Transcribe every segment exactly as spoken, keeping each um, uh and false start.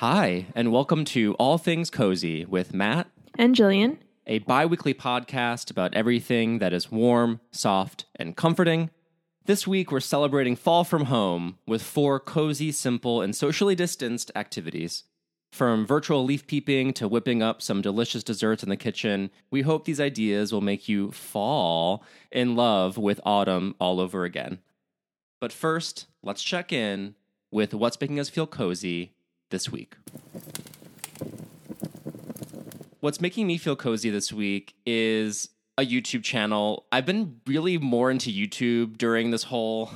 Hi, and welcome to All Things Cozy with Matt and Jillian, a bi-weekly podcast about everything that is warm, soft, and comforting. This week, we're celebrating fall from home with four cozy, simple, and socially distanced activities. From virtual leaf peeping to whipping up some delicious desserts in the kitchen, we hope these ideas will make you fall in love with autumn all over again. But first, let's check in with what's making us feel cozy this week. What's making me feel cozy this week is a YouTube channel. I've been really more into YouTube during this whole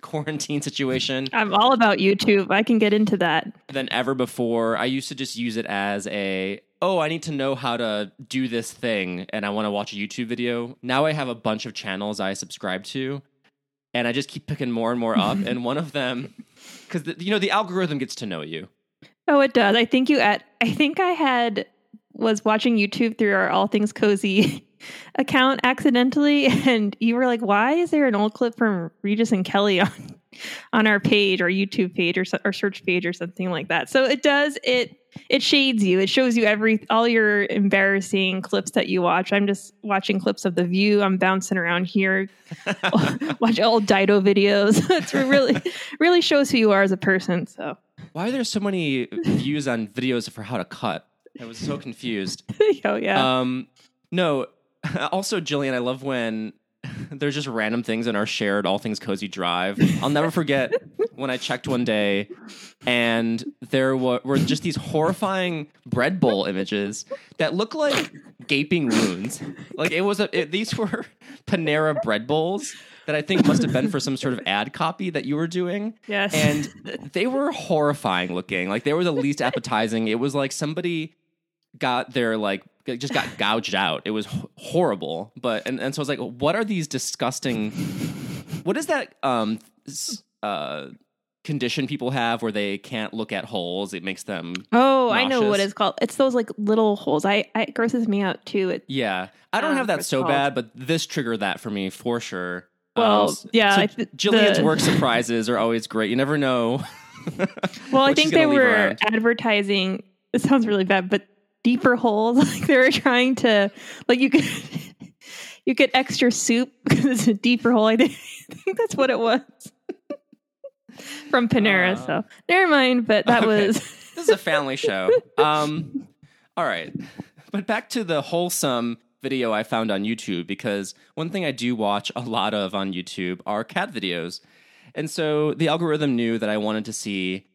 quarantine situation. I'm all about YouTube. I can get into that. Than ever before. I used to just use it as a, oh, I need to know how to do this thing and I want to watch a YouTube video. Now I have a bunch of channels I subscribe to and I just keep picking more and more up. And one of them, because, you know, the algorithm gets to know you. Oh, it does. I think you at I think I had was watching YouTube through our All Things Cozy account accidentally, and you were like, "Why is there an old clip from Regis and Kelly on on our page, our YouTube page, or our search page, or something like that?" So it does it it shades you. It shows you every all your embarrassing clips that you watch. I'm just watching clips of The View. I'm bouncing around here, watch old Dido videos. It's really really shows who you are as a person. So. Why are there so many views on videos for how to cut? I was so confused. Oh, yeah. Um, no. Also, Jillian, I love when there's just random things in our shared All Things Cozy drive. I'll never forget when I checked one day and there were, were just these horrifying bread bowl images that look like gaping wounds. Like it was, a, it, these were Panera bread bowls that I think must have been for some sort of ad copy that you were doing. Yes. And they were horrifying looking. Like they were the least appetizing. It was like somebody got their like, it just got gouged out. It was horrible. But and, and so I was like, what are these disgusting? What is that um, uh, condition people have where they can't look at holes? It makes them oh, nauseous. I know what it's called. It's those like little holes. I, I it grosses me out too. It, yeah, I don't um, have that so called. Bad, but this triggered that for me for sure. Well, um, yeah, so I th- Jillian's the... work surprises are always great. You never know. Well, I think they were around. Advertising. It sounds really bad, but. Deeper holes, like they were trying to, like you could, you get extra soup because it's a deeper hole. I think, I think that's what it was from Panera. Uh, so never mind. But that okay. was this is a family show. Um, all right, but back to the wholesome video I found on YouTube, because one thing I do watch a lot of on YouTube are cat videos, and so the algorithm knew that I wanted to see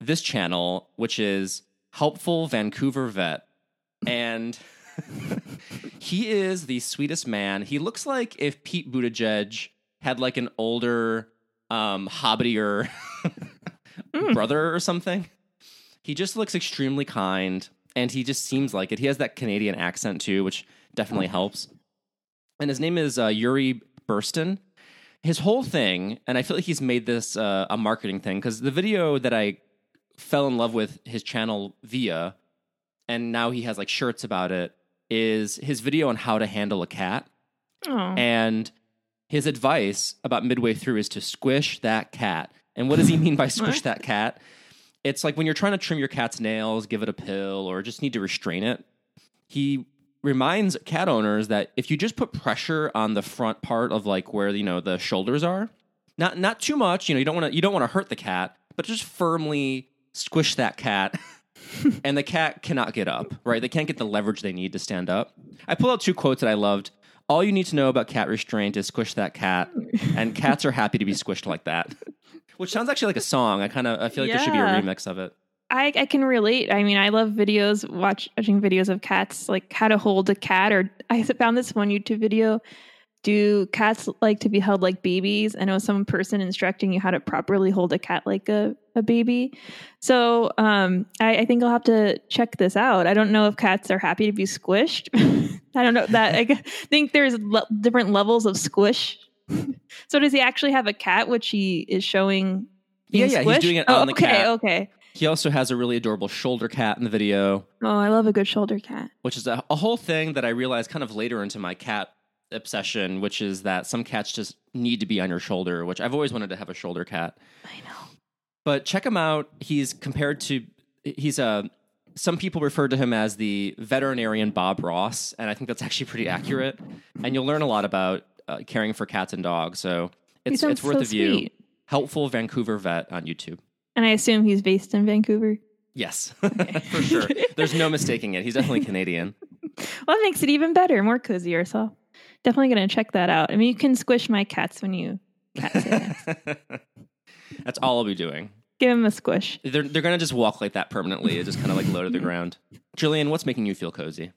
this channel, which is Helpful Vancouver Vet, and he is the sweetest man. He looks like if Pete Buttigieg had like an older, um, hobbitier mm. brother or something. He just looks extremely kind, and he just seems like it. He has that Canadian accent too, which definitely helps. And his name is uh, Yuri Burstyn. His whole thing, and I feel like he's made this uh, a marketing thing, because the video that I fell in love with his channel via, and now he has like shirts about it, is his video on how to handle a cat. Aww. And his advice about midway through is to squish that cat. And what does he mean by squish that cat? It's like when you're trying to trim your cat's nails, give it a pill, or just need to restrain it. He reminds cat owners that if you just put pressure on the front part of like where, you know, the shoulders are, not not too much, you know, you don't want to you don't want to hurt the cat, but just firmly squish that cat, and the cat cannot get up, right? They can't get the leverage they need to stand up. I pulled out two quotes that I loved. All you need to know about cat restraint is squish that cat, and cats are happy to be squished like that, which sounds actually like a song. I kind of I feel like yeah. there should be a remix of it. I, I can relate. I mean, I love videos, watch, watching videos of cats, like how to hold a cat, or I found this one YouTube video. Do cats like to be held like babies? I know some person instructing you how to properly hold a cat like a, a baby. So um, I, I think I'll have to check this out. I don't know if cats are happy to be squished. I don't know that. I think there's le- different levels of squish. So does he actually have a cat, which he is showing? Yeah, yeah, squished? He's doing it on oh, okay, the cat. Okay, okay. He also has a really adorable shoulder cat in the video. Oh, I love a good shoulder cat. Which is a, a whole thing that I realized kind of later into my cat obsession, which is that some cats just need to be on your shoulder, which I've always wanted to have a shoulder cat. I know. But check him out. He's compared to he's a, some people refer to him as the veterinarian Bob Ross, and I think that's actually pretty accurate. And you'll learn a lot about uh, caring for cats and dogs. So it's it's worth so a view. Sweet. Helpful Vancouver Vet on YouTube. And I assume he's based in Vancouver. Yes, okay. For sure. There's no mistaking it. He's definitely Canadian. Well, that makes it even better, more cozier. So definitely going to check that out. I mean, you can squish my cats when you cat sit. That's all I'll be doing. Give them a squish. They're they're going to just walk like that permanently. It's just kind of like low to the ground. Julian, what's making you feel cozy?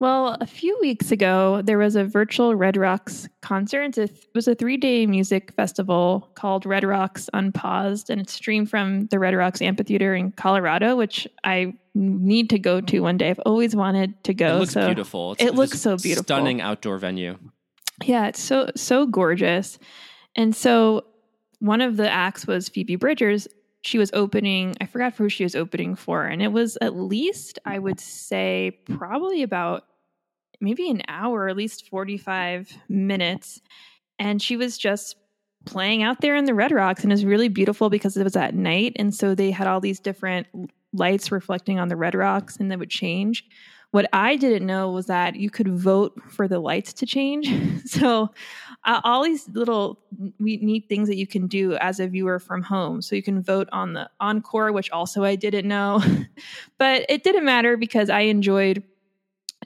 Well, a few weeks ago, there was a virtual Red Rocks concert. It was a three-day music festival called Red Rocks Unpaused, and it's streamed from the Red Rocks Amphitheater in Colorado, which I need to go to one day. I've always wanted to go. It looks so beautiful. It's, it looks so beautiful. Stunning outdoor venue. Yeah, it's so so gorgeous. And so one of the acts was Phoebe Bridgers. She was opening, I forgot who she was opening for, and it was at least, I would say, probably about maybe an hour, at least forty-five minutes. And she was just playing out there in the Red Rocks, and it was really beautiful because it was at night. And so they had all these different lights reflecting on the Red Rocks, and they would change. What I didn't know was that you could vote for the lights to change. So uh, all these little neat things that you can do as a viewer from home. So you can vote on the encore, which also I didn't know. But it didn't matter because I enjoyed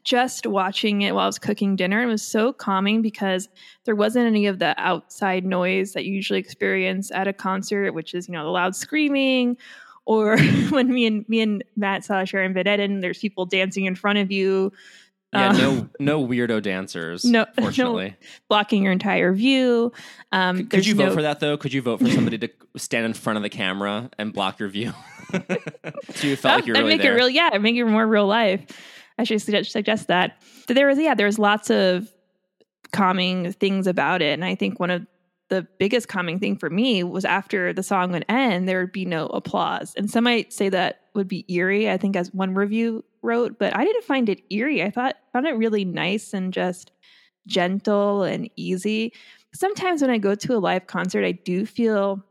just watching it while I was cooking dinner. It was so calming because there wasn't any of the outside noise that you usually experience at a concert, which is, you know, the loud screaming. Or when me and me and Matt saw Sharon Van Etten, there's people dancing in front of you. Yeah, um, no, no weirdo dancers. No, fortunately, no blocking your entire view. Um, could could you vote no... for that though? Could you vote for somebody to stand in front of the camera and block your view? So you felt oh, like you're really make there. It real, yeah, make it more real life. I should suggest that. So there was, yeah, there was lots of calming things about it, and I think one of the biggest calming thing for me was after the song would end, there would be no applause. And some might say that would be eerie, I think, as one review wrote, but I didn't find it eerie. I thought found it really nice and just gentle and easy. Sometimes when I go to a live concert, I do feel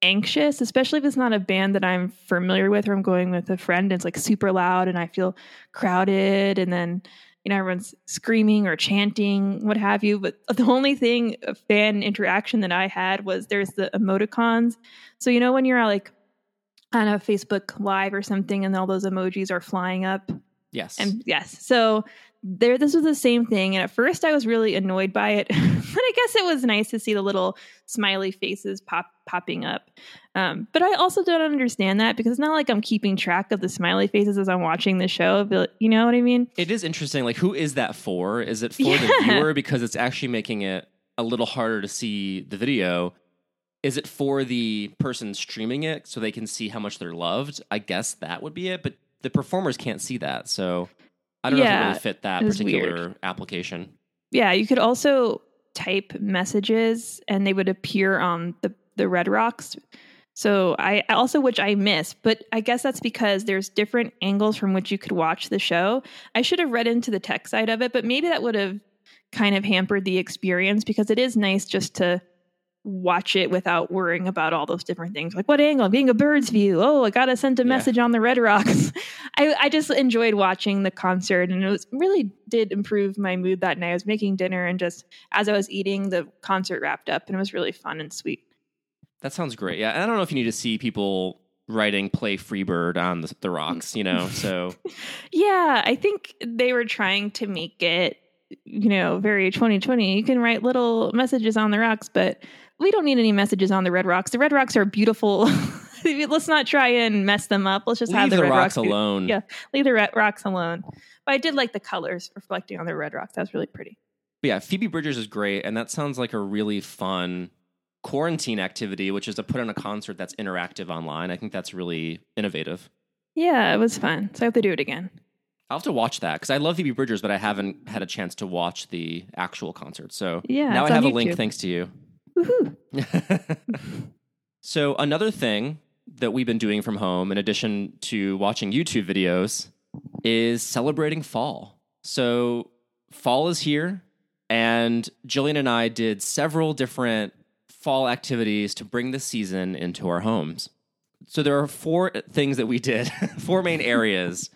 anxious, especially if it's not a band that I'm familiar with or I'm going with a friend. It's like super loud and I feel crowded, and then you know, everyone's screaming or chanting, what have you. But the only thing, fan interaction that I had was there's the emoticons. So, you know, when you're like on a Facebook Live or something and all those emojis are flying up. Yes. And yes. So there, this was the same thing. And at first I was really annoyed by it, but I guess it was nice to see the little smiley faces pop popping up. Um, but I also don't understand that because it's not like I'm keeping track of the smiley faces as I'm watching the show. But you know what I mean? It is interesting. Like, who is that for? Is it for yeah. the viewer? Because it's actually making it a little harder to see the video. Is it for the person streaming it so they can see how much they're loved? I guess that would be it. But the performers can't see that. So I don't yeah, know if it really fit that particular weird. application. Yeah, you could also type messages and they would appear on the, the Red Rocks. So I also, which I miss, but I guess that's because there's different angles from which you could watch the show. I should have read into the tech side of it, but maybe that would have kind of hampered the experience because it is nice just to watch it without worrying about all those different things. Like what angle? I'm getting a bird's view. Oh, I got to send a yeah. message on the Red Rocks. I, I just enjoyed watching the concert, and it was, really did improve my mood that night. I was making dinner, and just as I was eating, the concert wrapped up, and it was really fun and sweet. That sounds great. Yeah. And I don't know if you need to see people writing play Freebird on the, the rocks, you know, so. Yeah. I think they were trying to make it, you know, very twenty twenty. You can write little messages on the rocks, but we don't need any messages on the Red Rocks. The Red Rocks are beautiful. Let's not try and mess them up. Let's just leave have the, the Red Rocks, rocks alone. Yeah. Leave the Red Rocks alone. But I did like the colors reflecting on the Red Rocks. That was really pretty. But yeah. Phoebe Bridgers is great. And that sounds like a really fun quarantine activity, which is to put on a concert that's interactive online. I think that's really innovative. Yeah, it was fun. So I have to do it again. I'll have to watch that because I love Phoebe Bridgers, but I haven't had a chance to watch the actual concert. So yeah, now I have a YouTube link thanks to you. Woohoo! So another thing that we've been doing from home, in addition to watching YouTube videos, is celebrating fall. So fall is here, and Jillian and I did several different fall activities to bring the season into our homes. So there are four things that we did, four main areas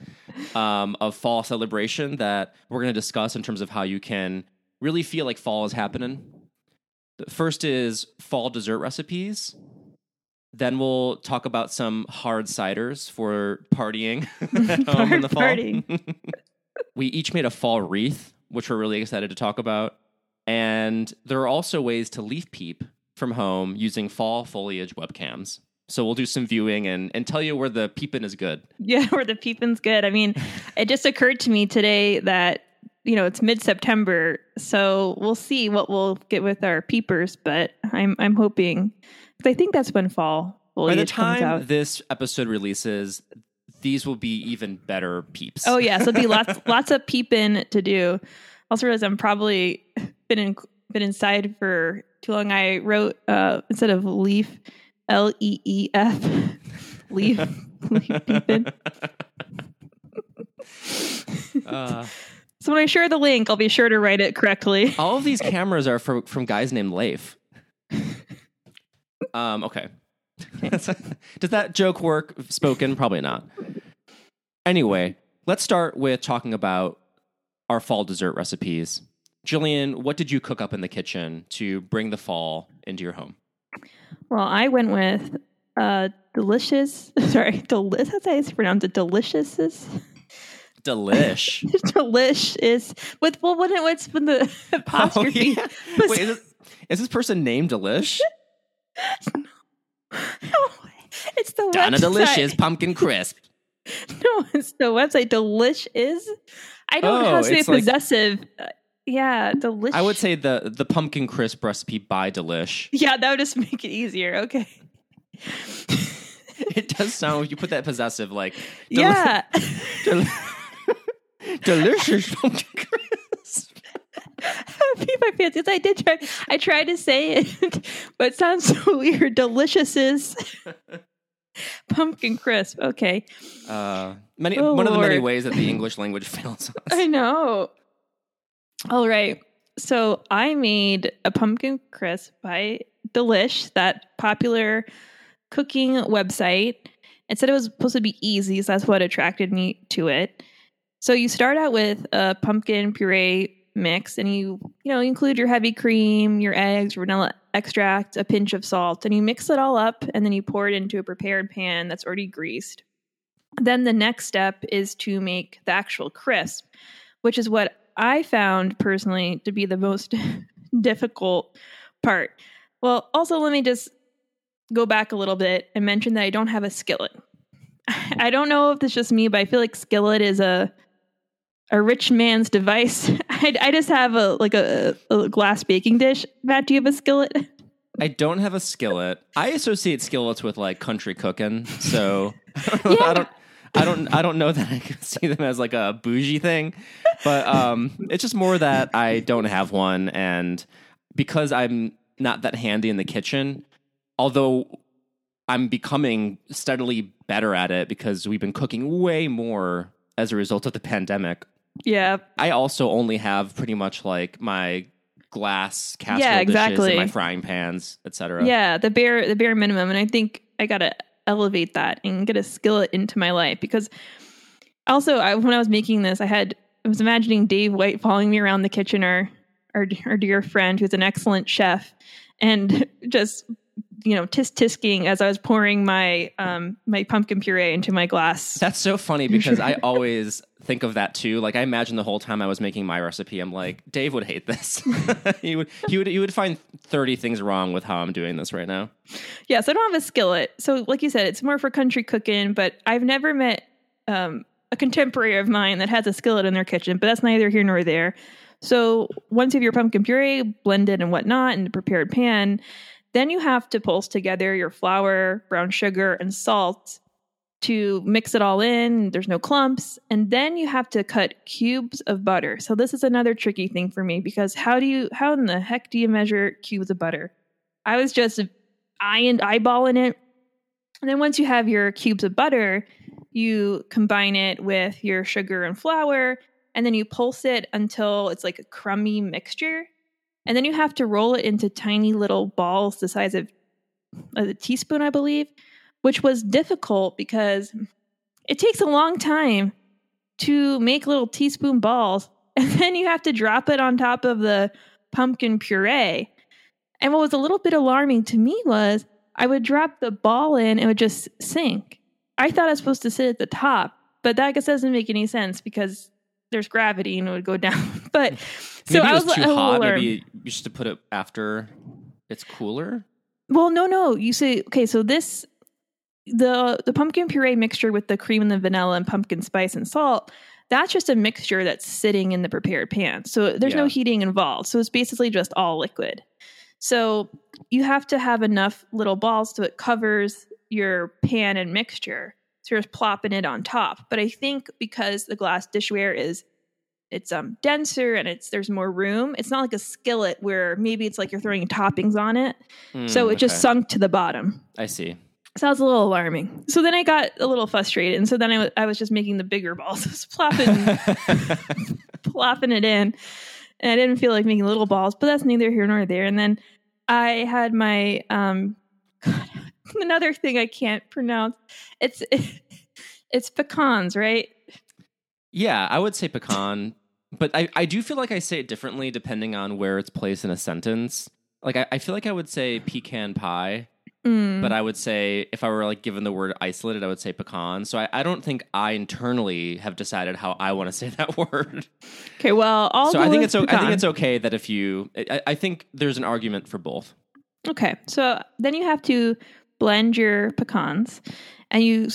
um, of fall celebration that we're going to discuss in terms of how you can really feel like fall is happening. The first is fall dessert recipes. Then we'll talk about some hard ciders for partying at home in the fall. We each made a fall wreath, which we're really excited to talk about. And there are also ways to leaf peep from home using fall foliage webcams. So we'll do some viewing and, and tell you where the peeping is good. Yeah, where the peeping's good. I mean, it just occurred to me today that, you know, it's mid-September, so we'll see what we'll get with our peepers, but I'm I'm hoping, because I think that's when fall foliage comes out. By the time this episode releases, these will be even better peeps. Oh, yeah, so there'll be lots lots of peeping to do. Also realize I'm probably been, in, been inside for too long. I wrote, uh, instead of leaf... L E E F leaf, leaf peeping. uh, so when I share the link, I'll be sure to write it correctly. All of these cameras are from, from guys named Leif. Um, okay. Does that joke work spoken? Probably not. Anyway, let's start with talking about our fall dessert recipes. Jillian, what did you cook up in the kitchen to bring the fall into your home? Well, I went with uh, delicious, sorry, delicious, that's how I pronounce it, delicious. Delish. Delish is, with, well, what, what's with the apostrophe? Oh, yeah. Was, Wait, is this, is this person named Delish? No, it's the Donna website. Donna Delish is pumpkin crisp. No, it's the website, Delish is. I don't oh, know how to say like, possessive. Yeah, Delish. I would say the the pumpkin crisp recipe by Delish. Yeah, that would just make it easier. Okay. It does sound, you put that possessive like. Del- yeah. Del- Delicious pumpkin crisp. That would be my fancy. I did try. I tried to say it, but it sounds so weird. Delicious is pumpkin crisp. Okay. Uh, many oh, one Lord. of the many ways that the English language fails us. I know. All right. So I made a pumpkin crisp by Delish, that popular cooking website. It said it was supposed to be easy, so that's what attracted me to it. So you start out with a pumpkin puree mix, and you, you know, include your heavy cream, your eggs, vanilla extract, a pinch of salt, and you mix it all up, and then you pour it into a prepared pan that's already greased. Then the next step is to make the actual crisp, which is what I found personally to be the most difficult part. Well, also, let me just go back a little bit and mention that I don't have a skillet. I don't know if it's just me, but I feel like skillet is a a rich man's device. I, I just have a like a, a glass baking dish. Matt, do you have a skillet? I don't have a skillet. I associate skillets with like country cooking, so yeah. I don't. I don't I don't know that I can see them as like a bougie thing, but um, it's just more that I don't have one. And because I'm not that handy in the kitchen, although I'm becoming steadily better at it because we've been cooking way more as a result of the pandemic. Yeah. I also only have pretty much like my glass casserole yeah, exactly. dishes and my frying pans, et cetera. Yeah, the bare, the bare minimum. And I think I got to elevate that and get a skillet into my life, because also I, when I was making this, I had I was imagining Dave White following me around the kitchen, or our, our dear friend who's an excellent chef, and just, you know, tisk tisking as I was pouring my um my pumpkin puree into my glass. That's so funny because I always think of that too. Like I imagine the whole time I was making my recipe, I'm like, Dave would hate this. he would he would he would find thirty things wrong with how I'm doing this right now. Yeah, so I don't have a skillet. So like you said, it's more for country cooking, but I've never met um a contemporary of mine that has a skillet in their kitchen, but that's neither here nor there. So once you have your pumpkin puree blended and whatnot in the prepared pan, then you have to pulse together your flour, brown sugar, and salt to mix it all in. There's no clumps. And then you have to cut cubes of butter. So this is another tricky thing for me, because how do you, how in the heck do you measure cubes of butter? I was just eye and eyeballing it. And then once you have your cubes of butter, you combine it with your sugar and flour, and then you pulse it until it's like a crummy mixture. And then you have to roll it into tiny little balls the size of a teaspoon, I believe, which was difficult because it takes a long time to make little teaspoon balls, and then you have to drop it on top of the pumpkin puree. And what was a little bit alarming to me was I would drop the ball in and it would just sink. I thought I was supposed to sit at the top, but that I guess doesn't make any sense because there's gravity and it would go down. But so maybe I was, it was too I was hot. Alarmed. Maybe you should put it after it's cooler. Well, no, no. You say, okay, so this, the the pumpkin puree mixture with the cream and the vanilla and pumpkin spice and salt, that's just a mixture that's sitting in the prepared pan. So there's yeah. no heating involved. So it's basically just all liquid. So you have to have enough little balls so it covers your pan and mixture. So you're just plopping it on top. But I think because the glass dishware is, it's um denser and it's there's more room. It's not like a skillet where maybe it's like you're throwing toppings on it. Mm, so it okay. just sunk to the bottom. I see. Sounds a little alarming. So then I got a little frustrated. And so then I, w- I was just making the bigger balls. I was plopping, plopping it in. And I didn't feel like making little balls, but that's neither here nor there. And then I had my, um, God, another thing I can't pronounce. It's, it's pecans, right? Yeah, I would say pecan, but I, I do feel like I say it differently depending on where it's placed in a sentence. Like, I, I feel like I would say pecan pie. Mm. But I would say if I were like given the word isolated, I would say pecan. So I, I don't think I internally have decided how I want to say that word. Okay, well, I'll so I think it's o- I think it's okay that if you, I, I think there's an argument for both. Okay, so then you have to blend your pecans, and you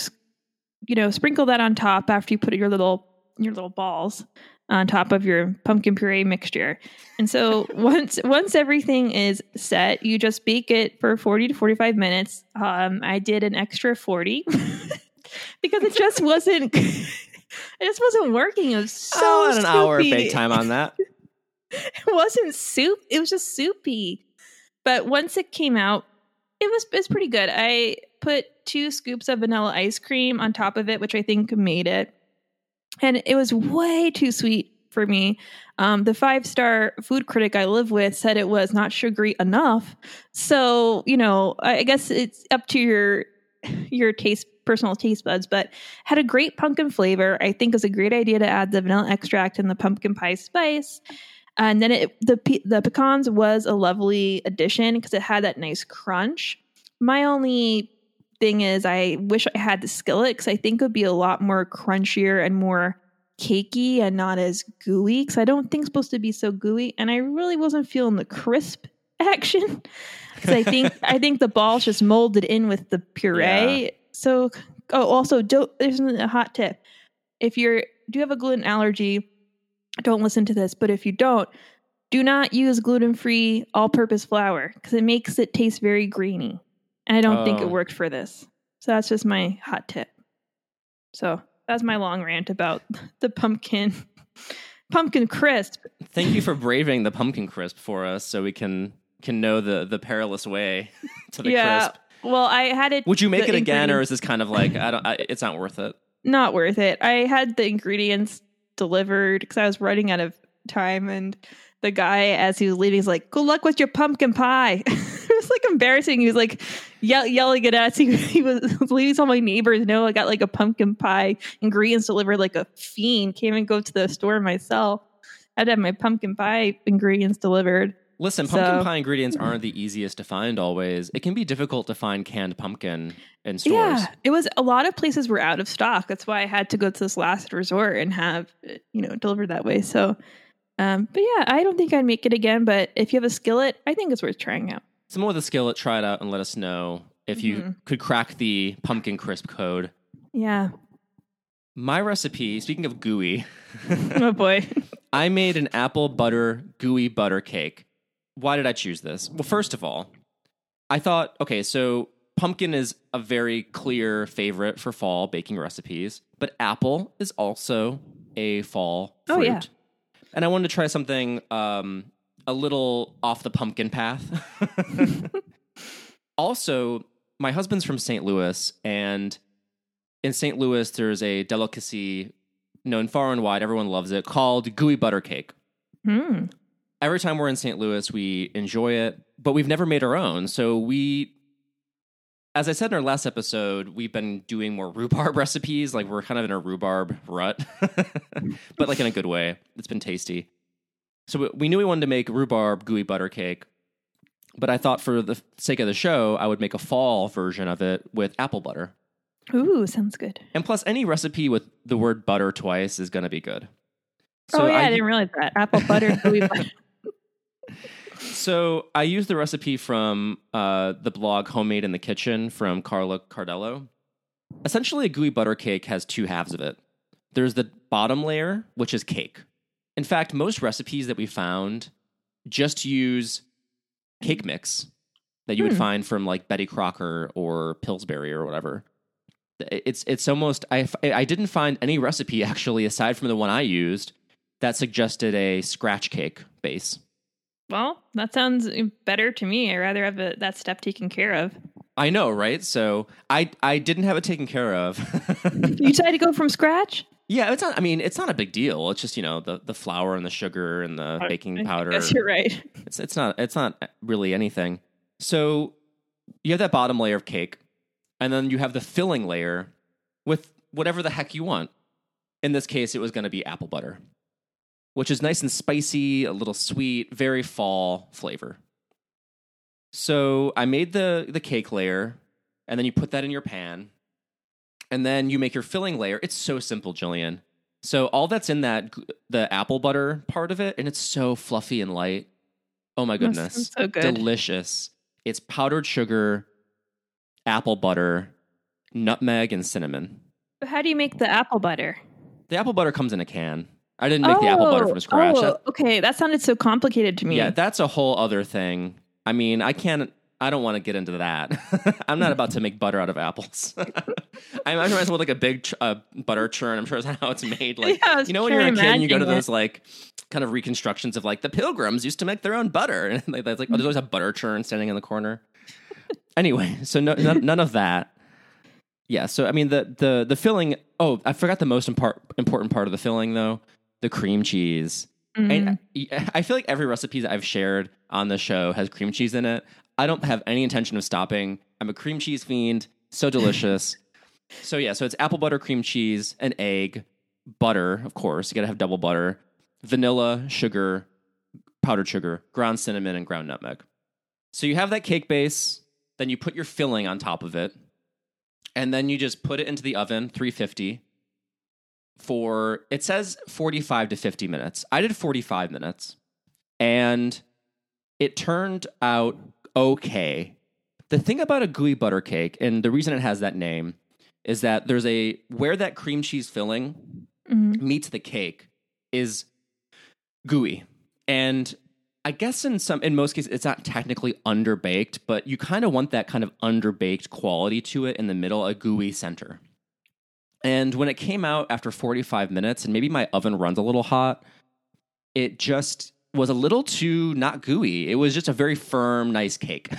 you know sprinkle that on top after you put your little your little balls on top of your pumpkin puree mixture. And so once once everything is set, you just bake it for forty to forty-five minutes. Um, I did an extra forty because it just wasn't it just wasn't working. It was so oh, an soupy. Hour bake time on that. It wasn't soup. It was just soupy. But once it came out, it was it's pretty good. I put two scoops of vanilla ice cream on top of it, which I think made it. And it was way too sweet for me. Um, the five-star food critic I live with said it was not sugary enough. So, you know, I guess it's up to your your taste, personal taste buds, but had a great pumpkin flavor. I think it was a great idea to add the vanilla extract and the pumpkin pie spice. And then it, the the pecans was a lovely addition because it had that nice crunch. My only thing is, I wish I had the skillet because I think it would be a lot more crunchier and more cakey and not as gooey because I don't think it's supposed to be so gooey. And I really wasn't feeling the crisp action because I think I think the balls just molded in with the puree. Yeah. So, oh, also, don't, there's a hot tip: if you're do you have a gluten allergy, don't listen to this. But if you don't, do not use gluten-free all-purpose flour because it makes it taste very grainy. And I don't oh. think it worked for this. So that's just my hot tip. So that's my long rant about the pumpkin, pumpkin crisp. Thank you for braving the pumpkin crisp for us so we can can know the, the perilous way to the yeah. crisp. Well, I had it. Would you make it again, or is this kind of like, I don't, I, it's not worth it? Not worth it. I had the ingredients delivered because I was running out of time, and the guy, as he was leaving, is like, good luck with your pumpkin pie. It was like embarrassing. He was like yell- yelling at us. He, he was leaving all my neighbors know I got like a pumpkin pie ingredients delivered like a fiend. Can't even go to the store myself. I had to have my pumpkin pie ingredients delivered. Listen, pumpkin so. pie ingredients aren't the easiest to find always. It can be difficult to find canned pumpkin in stores. Yeah, it was a lot of places were out of stock. That's why I had to go to this last resort and have, you know, delivered that way. So, um, but yeah, I don't think I'd make it again. But if you have a skillet, I think it's worth trying out. Someone with a skillet, try it out and let us know if you mm-hmm. could crack the pumpkin crisp code. Yeah. My recipe, speaking of gooey. Oh, boy. I made an apple butter gooey butter cake. Why did I choose this? Well, first of all, I thought, okay, so pumpkin is a very clear favorite for fall baking recipes, but apple is also a fall fruit. Oh, yeah. And I wanted to try something... Um, a little off the pumpkin path. Also, my husband's from Saint Louis, and in Saint Louis, there's a delicacy known far and wide, everyone loves it, called gooey butter cake. Mm. Every time we're in Saint Louis, we enjoy it, but we've never made our own. So we As I said in our last episode, we've been doing more rhubarb recipes. Like, we're kind of in a rhubarb rut, but like in a good way. It's been tasty. So we knew we wanted to make rhubarb gooey butter cake, but I thought for the sake of the show, I would make a fall version of it with apple butter. Ooh, sounds good. And plus, any recipe with the word butter twice is going to be good. So oh, yeah, I, I didn't realize that. Apple butter, gooey butter. So I used the recipe from uh, the blog Homemade in the Kitchen from Carla Cardello. Essentially, a gooey butter cake has two halves of it. There's the bottom layer, which is cake. In fact, most recipes that we found just use cake mix that you hmm. would find from like Betty Crocker or Pillsbury or whatever. It's it's almost, I, I didn't find any recipe actually, aside from the one I used, that suggested a scratch cake base. Well, that sounds better to me. I'd rather have a, that stuff taken care of. I know, right? So I, I didn't have it taken care of. You decided to go from scratch? Yeah, it's not. I mean, it's not a big deal. It's just, you know, the, the flour and the sugar and the baking powder. I guess you're right. It's it's not it's not really anything. So you have that bottom layer of cake, and then you have the filling layer with whatever the heck you want. In this case, it was going to be apple butter, which is nice and spicy, a little sweet, very fall flavor. So I made the, the cake layer, and then you put that in your pan, and then you make your filling layer. It's so simple, Jillian. So all that's in that, the apple butter part of it, and it's so fluffy and light. Oh my goodness. That sounds so good. Delicious. It's powdered sugar, apple butter, nutmeg, and cinnamon. But how do you make the apple butter? The apple butter comes in a can. I didn't make oh, the apple butter from scratch. Oh, okay. That sounded so complicated to me. Yeah, that's a whole other thing. I mean, I can't, I don't want to get into that. I'm not about to make butter out of apples. I imagine myself with like a big ch- uh, butter churn. I'm sure that's how it's made. Like, yeah, you know, when you're a kid and you go to those like kind of reconstructions of like the Pilgrims used to make their own butter. And like, that's like, oh, there's always a butter churn standing in the corner. Anyway, so no, none, none of that. Yeah. So, I mean, the, the, the filling, oh, I forgot the most impar- important part of the filling though. The cream cheese. Mm. And I feel like every recipe that I've shared on the show has cream cheese in it. I don't have any intention of stopping. I'm a cream cheese fiend. So delicious. So yeah, so it's apple butter, cream cheese, an egg, butter, of course. You got to have double butter, vanilla, sugar, powdered sugar, ground cinnamon, and ground nutmeg. So you have that cake base. Then you put your filling on top of it. And then you just put it into the oven, three fifty. For, it says forty-five to fifty minutes. I did forty-five minutes, and it turned out okay. The thing about a gooey butter cake, and the reason it has that name, is that there's a, where that cream cheese filling mm-hmm. meets the cake is gooey. And I guess in some, in most cases, it's not technically underbaked, but you kind of want that kind of underbaked quality to it in the middle, a gooey center. And when it came out after forty-five minutes, and maybe my oven runs a little hot, it just was a little too not gooey. It was just a very firm, nice cake.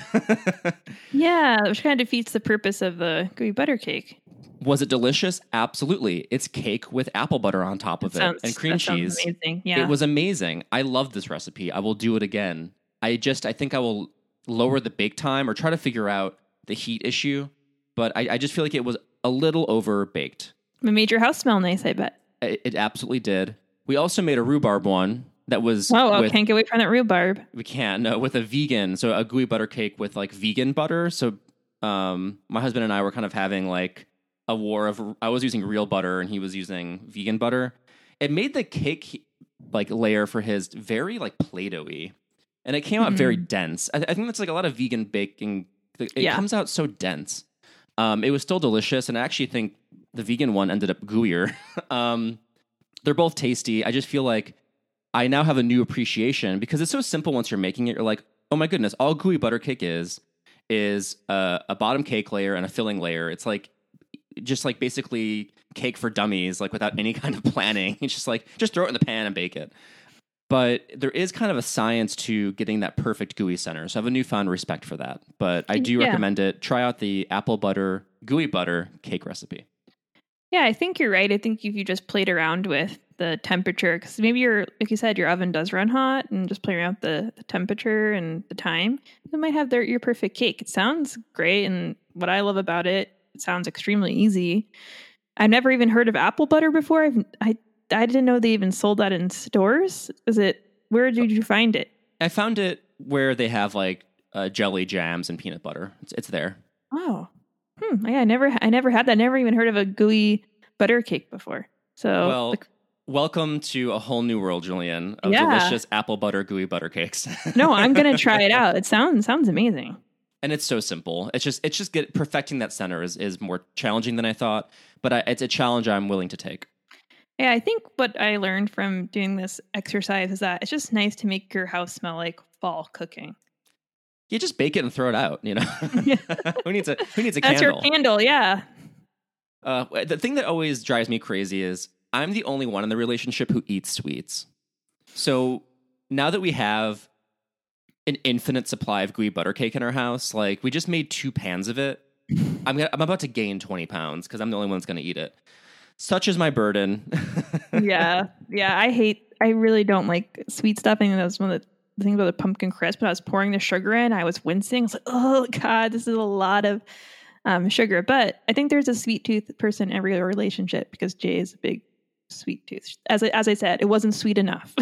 Yeah, which kind of defeats the purpose of the gooey butter cake. Was it delicious? Absolutely. It's cake with apple butter on top of it, sounds, and cream cheese. Amazing. Yeah. It was amazing. I love this recipe. I will do it again. I just, I think I will lower the bake time or try to figure out the heat issue. But I, I just feel like it was a little over baked. It made your house smell nice, I bet. It, it absolutely did. We also made a rhubarb one that was... Oh, I can't get away from that rhubarb. We can't, no, with a vegan. So a gooey butter cake with like vegan butter. So um, my husband and I were kind of having like a war of... I was using real butter and he was using vegan butter. It made the cake like layer for his very like Play-Doh-y. And it came out mm-hmm. very dense. I, I think that's like a lot of vegan baking. It yeah. comes out so dense. Um, it was still delicious, and I actually think the vegan one ended up gooier. um, they're both tasty. I just feel like I now have a new appreciation because it's so simple once you're making it. You're like, oh my goodness, all gooey butter cake is, is a, a bottom cake layer and a filling layer. It's like, just like basically cake for dummies, like without any kind of planning. It's just like, just throw it in the pan and bake it. But there is kind of a science to getting that perfect gooey center. So I have a newfound respect for that. But I do yeah. recommend it. Try out the apple butter, gooey butter cake recipe. Yeah, I think you're right. I think if you just played around with the temperature, because maybe your, like you said, your oven does run hot, and just playing around with the, the temperature and the time, you might have their, your perfect cake. It sounds great, and what I love about it, it sounds extremely easy. I've never even heard of apple butter before. I've, I I didn't know they even sold that in stores. Is it? Where did you find it? I found it where they have like uh, jelly jams and peanut butter. It's it's there. Oh, hmm. Yeah, I never I never had that. I never even heard of a gooey butter cake before. So well, like, welcome to a whole new world, Julian, of yeah. delicious apple butter gooey butter cakes. No, I'm gonna try it out. It sounds sounds amazing. And it's so simple. It's just it's just get, perfecting that center is, is more challenging than I thought, but I, it's a challenge I'm willing to take. Yeah, I think what I learned from doing this exercise is that it's just nice to make your house smell like fall cooking. You just bake it and throw it out, you know. who needs a who needs a That's candle? That's your candle, yeah. Uh, the thing that always drives me crazy is I'm the only one in the relationship who eats sweets. So now that we have an infinite supply of gooey butter cake in our house. Like, we just made two pans of it. I'm gonna, I'm about to gain twenty pounds because I'm the only one that's going to eat it. Such is my burden. yeah. Yeah. I hate, I really don't like sweet stuff. I think that was one of the things about the pumpkin crisp. When I was pouring the sugar in, I was wincing. I was like, oh, God, this is a lot of um, sugar. But I think there's a sweet tooth person in every relationship because Jay is a big sweet tooth. As I, as I said, it wasn't sweet enough.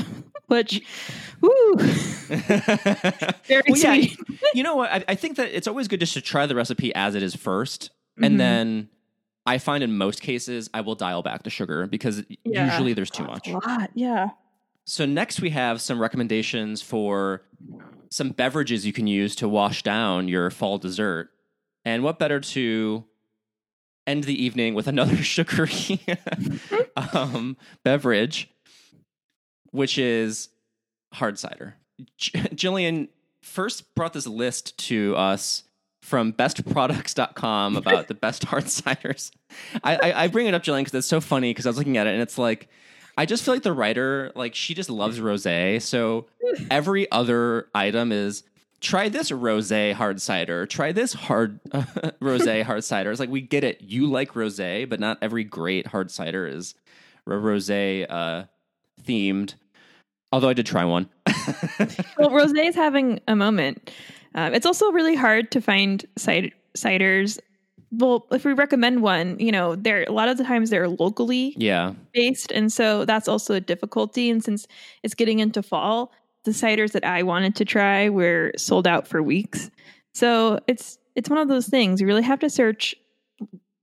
Which, woo, very well, sweet. Yeah, you know what? I, I think that it's always good just to try the recipe as it is first. Mm-hmm. And then I find in most cases, I will dial back the sugar because yeah. usually there's too That's much. A lot, yeah. So next we have some recommendations for some beverages you can use to wash down your fall dessert. And what better to end the evening with another sugary um, beverage, which is hard cider. J- Jillian first brought this list to us from best products dot com about the best hard ciders. I, I, I bring it up, Jillian, because it's so funny because I was looking at it and it's like, I just feel like the writer, like she just loves rosé. So every other item is try this rosé hard cider, try this hard uh, rosé hard cider. It's like, we get it. You like rosé, but not every great hard cider is r- rosé uh, themed. Although I did try one. Well, rosé is having a moment. Um, it's also really hard to find cider, ciders. Well, if we recommend one, you know, they're a lot of the times they're locally yeah. based. And so that's also a difficulty. And since it's getting into fall, the ciders that I wanted to try were sold out for weeks. So it's it's one of those things. You really have to search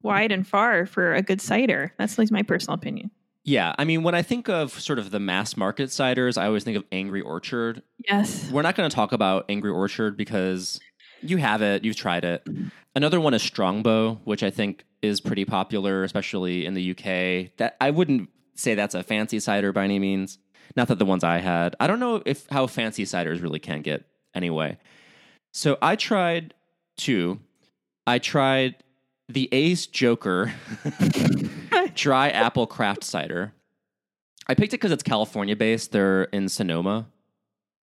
wide and far for a good cider. That's at least my personal opinion. Yeah, I mean, when I think of sort of the mass market ciders, I always think of Angry Orchard. Yes. We're not going to talk about Angry Orchard because you have it, you've tried it. Another one is Strongbow, which I think is pretty popular, especially in the U K. That I wouldn't say that's a fancy cider by any means. Not that the ones I had. I don't know if how fancy ciders really can get anyway. So I tried two. I tried the Ace Joker dry apple craft cider. I picked it because it's California based. They're in Sonoma.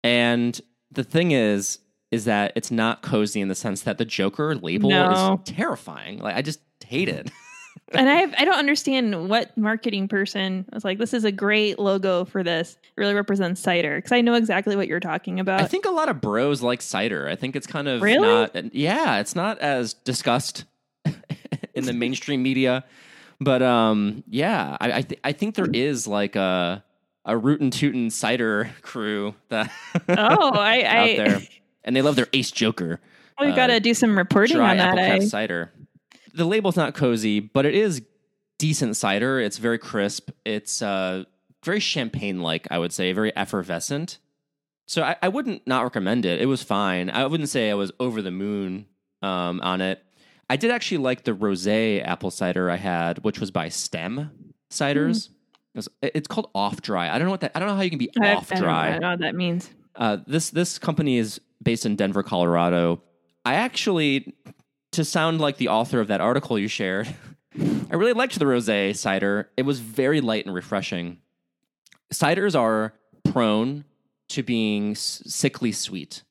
And the thing is, is that it's not cozy in the sense that the Joker label no. is terrifying. Like, I just hate it. And I have, I don't understand what marketing person was like, this is a great logo for this. It really represents cider. Because I know exactly what you're talking about. I think a lot of bros like cider. I think it's kind of really? not. Yeah, it's not as discussed in the mainstream media. But um, yeah, I I, th- I think there is like a a rootin' tootin' cider crew that oh I, out I, there, and they love their Ace Joker. We've well, uh, got to do some reporting on that. Dry apple craft cider. The label's not cozy, but it is decent cider. It's very crisp. It's uh, very champagne-like, I would say, very effervescent. So I, I wouldn't not recommend it. It was fine. I wouldn't say I was over the moon um, on it. I did actually like the rosé apple cider I had, which was by Stem Ciders. Mm-hmm. It was, it's called Off Dry. I don't know what that. I don't know how you can be I, off dry. I don't know what that means. Uh, this this company is based in Denver, Colorado. I actually, to sound like the author of that article you shared, I really liked the rosé cider. It was very light and refreshing. Ciders are prone to being sickly sweet.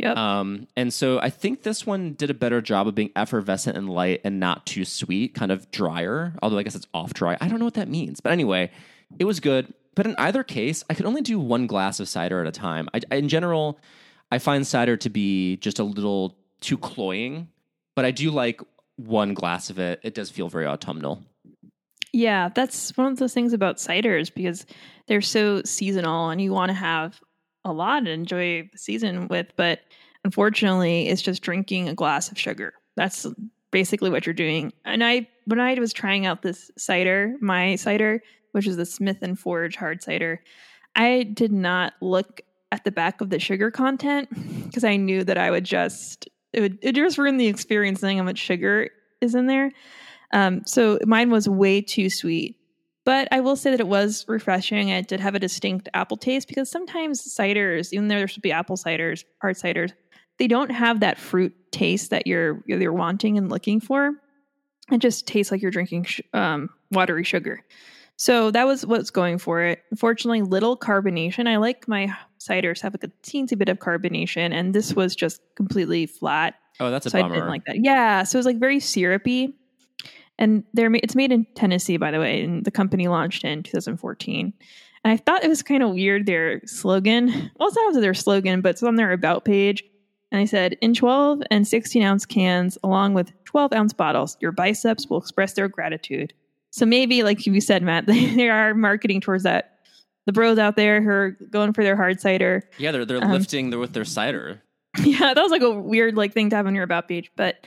Yep. Um, and so I think this one did a better job of being effervescent and light and not too sweet, kind of drier, although I guess it's off dry. I don't know what that means. But anyway, it was good. But in either case, I could only do one glass of cider at a time. I, in general, I find cider to be just a little too cloying, but I do like one glass of it. It does feel very autumnal. Yeah, that's one of those things about ciders, because they're so seasonal and you want to have a lot to enjoy the season with. But unfortunately, it's just drinking a glass of sugar. That's basically what you're doing. And I, when I was trying out this cider, my cider, which is the Smith and Forge hard cider, I did not look at the back of the sugar content because I knew that I would just, it would, it just ruined the experience knowing how much sugar is in there. Um, so mine was way too sweet, but I will say that it was refreshing. I did have a distinct apple taste, because sometimes ciders, even though there should be apple ciders, hard ciders, they don't have that fruit taste that you're you're wanting and looking for. It just tastes like you're drinking sh- um, watery sugar. So that was what's going for it. Unfortunately, little carbonation. I like my ciders have like a teensy bit of carbonation, and this was just completely flat. Oh, that's a so bummer. I didn't like that. Yeah, so it was like very syrupy. And they're it's made in Tennessee, by the way, and the company launched in two thousand fourteen. And I thought it was kind of weird, their slogan. Well, it's not their slogan, but it's on their about page. And I said, in twelve and sixteen ounce cans, along with twelve ounce bottles, your biceps will express their gratitude. So maybe, like you said, Matt, they are marketing towards that. The bros out there who are going for their hard cider. Yeah, they're they're um, lifting with their cider. Yeah, that was like a weird like thing to have on your about page. But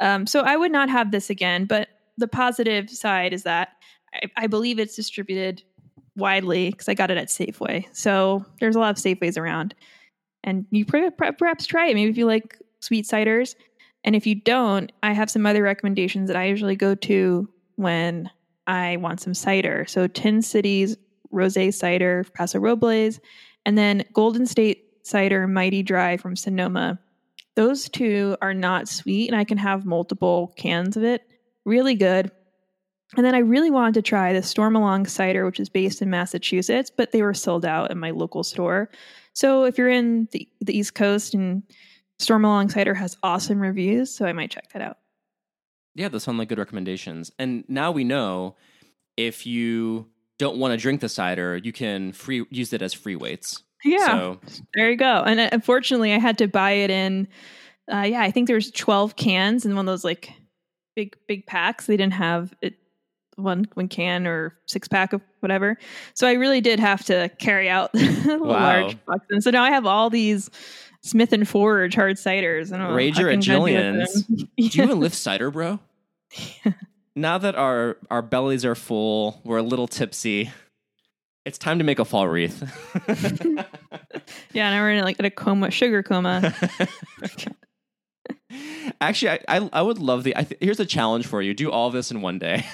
um, so I would not have this again. But the positive side is that I, I believe it's distributed widely, because I got it at Safeway. So there's a lot of Safeways around. And you perhaps try it. Maybe if you like sweet ciders. And if you don't, I have some other recommendations that I usually go to when I want some cider. So Tin City's Rosé Cider, Paso Robles, and then Golden State Cider, Mighty Dry from Sonoma. Those two are not sweet, and I can have multiple cans of it. Really good. And then I really wanted to try the Stormalong Cider, which is based in Massachusetts, but they were sold out at my local store. So if you're in the, the East Coast, and Stormalong Cider has awesome reviews, so I might check that out. Yeah, those sound like good recommendations. And now we know if you don't want to drink the cider, you can free use it as free weights. Yeah, so there you go. And unfortunately, I had to buy it in, uh, yeah, I think there's twelve cans in one of those like big, big packs. They didn't have it. One, one can or six pack of whatever. So I really did have to carry out a wow. large box. And so now I have all these Smith and Forge hard ciders. And Rager at Jillian's. Do you even lift cider, bro? Yeah. Now that our, our bellies are full, we're a little tipsy. It's time to make a fall wreath. Yeah, now we're in like a coma, sugar coma. Actually, I, I I would love the. I th- here's a challenge for you: do all this in one day.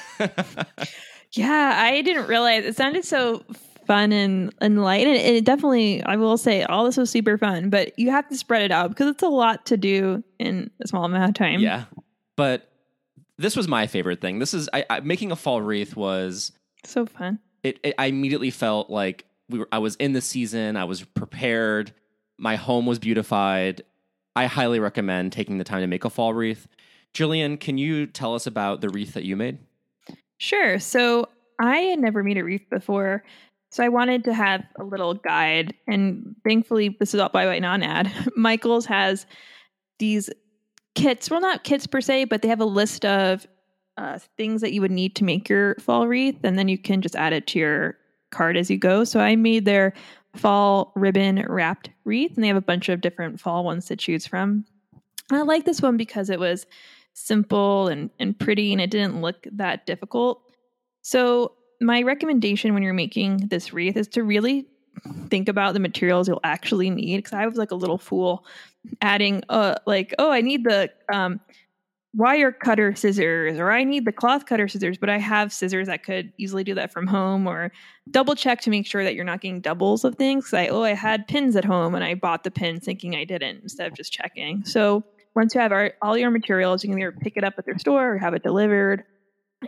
Yeah, I didn't realize it sounded so fun and, and light, and it definitely. I will say, all this was super fun, but you have to spread it out because it's a lot to do in a small amount of time. Yeah, but this was my favorite thing. This is I, I making a fall wreath was so fun. It, it I immediately felt like we were. I was in the season. I was prepared. My home was beautified. I highly recommend taking the time to make a fall wreath. Jillian, can you tell us about the wreath that you made? Sure. So I had never made a wreath before, so I wanted to have a little guide. And thankfully, this is all by my non-ad. Michaels has these kits. Well, not kits per se, but they have a list of uh, things that you would need to make your fall wreath. And then you can just add it to your card as you go. So I made their fall ribbon wrapped wreath, and they have a bunch of different fall ones to choose from. And I like this one because it was simple and, and pretty, and it didn't look that difficult. So my recommendation when you're making this wreath is to really think about the materials you'll actually need, because I was like a little fool adding uh like oh I need the um wire cutter scissors, or I need the cloth cutter scissors, but I have scissors that could easily do that from home, or double check to make sure that you're not getting doubles of things. Cause I, oh, I had pins at home and I bought the pins thinking I didn't, instead of just checking. So once you have our, all your materials, you can either pick it up at their store or have it delivered.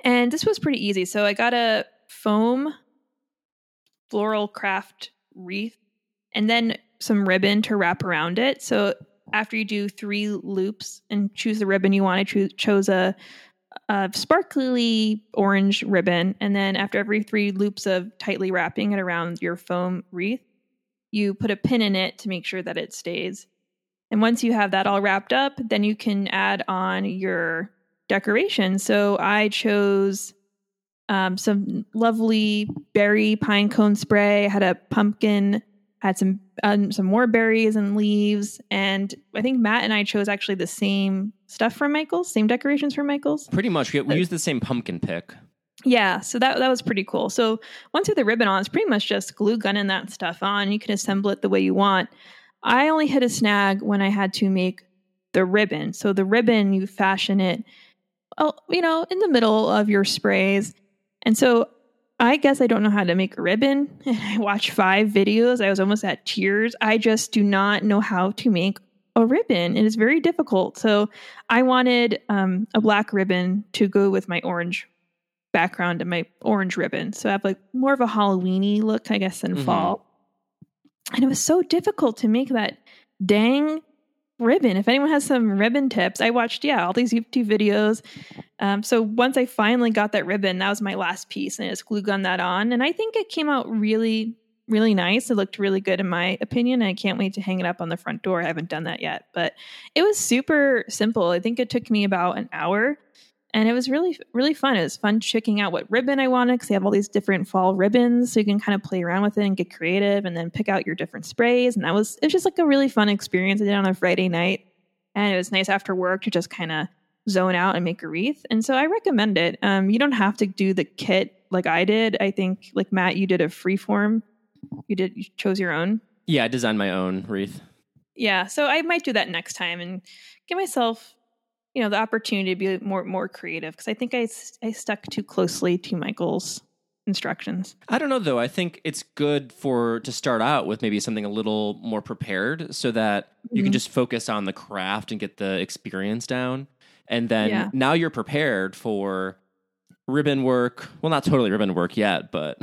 And this was pretty easy. So I got a foam floral craft wreath and then some ribbon to wrap around it. So after you do three loops and choose the ribbon you want, I cho- chose a of sparkly orange ribbon, and then after every three loops of tightly wrapping it around your foam wreath, you put a pin in it to make sure that it stays. And once you have that all wrapped up, then you can add on your decoration. So I chose um, some lovely berry pine cone spray. I had a pumpkin, had some um, some more berries and leaves, and I think Matt and I chose actually the same stuff from Michaels, same decorations from Michaels. Pretty much, we, we used the same pumpkin pick. Yeah, so that that was pretty cool. So once you have the ribbon on, it's pretty much just glue gunning that stuff on. You can assemble it the way you want. I only hit a snag when I had to make the ribbon. So the ribbon, you fashion it, oh, you know, in the middle of your sprays. And so I guess I don't know how to make a ribbon. And I watched five videos. I was almost at tears. I just do not know how to make a ribbon. It is very difficult. So I wanted um, a black ribbon to go with my orange background and my orange ribbon. So I have like more of a Halloween-y look, I guess, than mm-hmm. fall. And it was so difficult to make that dang ribbon. If anyone has some ribbon tips, I watched, yeah, all these YouTube videos. Um, so once I finally got that ribbon, that was my last piece, and I just glue gunned that on. And I think it came out really, really nice. It looked really good in my opinion. And I can't wait to hang it up on the front door. I haven't done that yet, but it was super simple. I think it took me about an hour, and it was really, really fun. It was fun checking out what ribbon I wanted, because they have all these different fall ribbons. So you can kind of play around with it and get creative, and then pick out your different sprays. And that was, it was just like a really fun experience. I did it on a Friday night, and it was nice after work to just kind of zone out and make a wreath. And so I recommend it. Um, you don't have to do the kit like I did. I think like Matt, you did a free form. You did, you chose your own. Yeah. I designed my own wreath. Yeah. So I might do that next time and give myself, you know, the opportunity to be more more creative, because I think I, I stuck too closely to Michael's instructions. I don't know, though. I think it's good for to start out with maybe something a little more prepared, so that mm-hmm. you can just focus on the craft and get the experience down. And then yeah. now you're prepared for ribbon work. Well, not totally ribbon work yet, but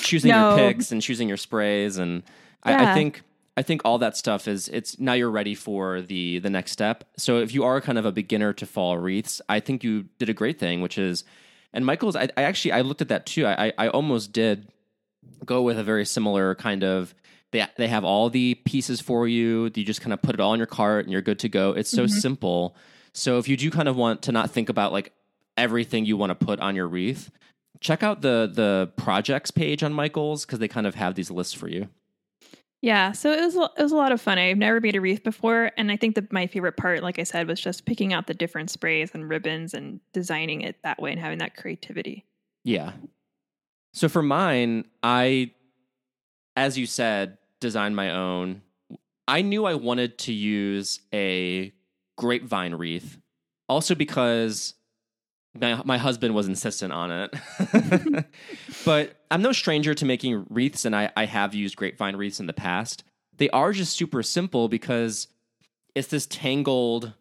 choosing no. your picks and choosing your sprays. And yeah. I, I think... I think all that stuff is, it's now you're ready for the the next step. So if you are kind of a beginner to fall wreaths, I think you did a great thing, which is, and Michael's, I, I actually, I looked at that too. I I almost did go with a very similar kind of, they they have all the pieces for you. You just kind of put it all in your cart and you're good to go. It's so mm-hmm. simple. So if you do kind of want to not think about like everything you want to put on your wreath, check out the the projects page on Michael's, because they kind of have these lists for you. Yeah, so it was it was a lot of fun. I've never made a wreath before, and I think that my favorite part, like I said, was just picking out the different sprays and ribbons and designing it that way and having that creativity. Yeah. So for mine, I, as you said, designed my own. I knew I wanted to use a grapevine wreath, also because my my husband was insistent on it. But I'm no stranger to making wreaths, and I, I have used grapevine wreaths in the past. They are just super simple, because it's this tangled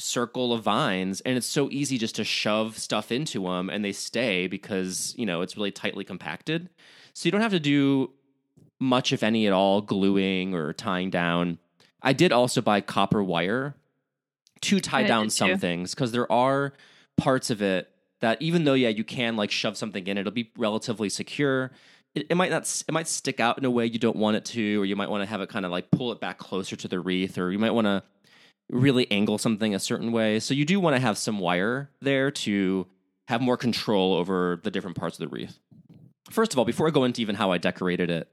circle of vines, and it's so easy just to shove stuff into them, and they stay because, you know, it's really tightly compacted. So you don't have to do much, if any at all, gluing or tying down. I did also buy copper wire to tie I down some too. things, because there are parts of it that, even though, yeah, you can like shove something in, it'll be relatively secure. It, it might not, it might stick out in a way you don't want it to, or you might want to have it kind of like pull it back closer to the wreath, or you might want to really angle something a certain way. So you do want to have some wire there to have more control over the different parts of the wreath. First of all, before I go into even how I decorated it,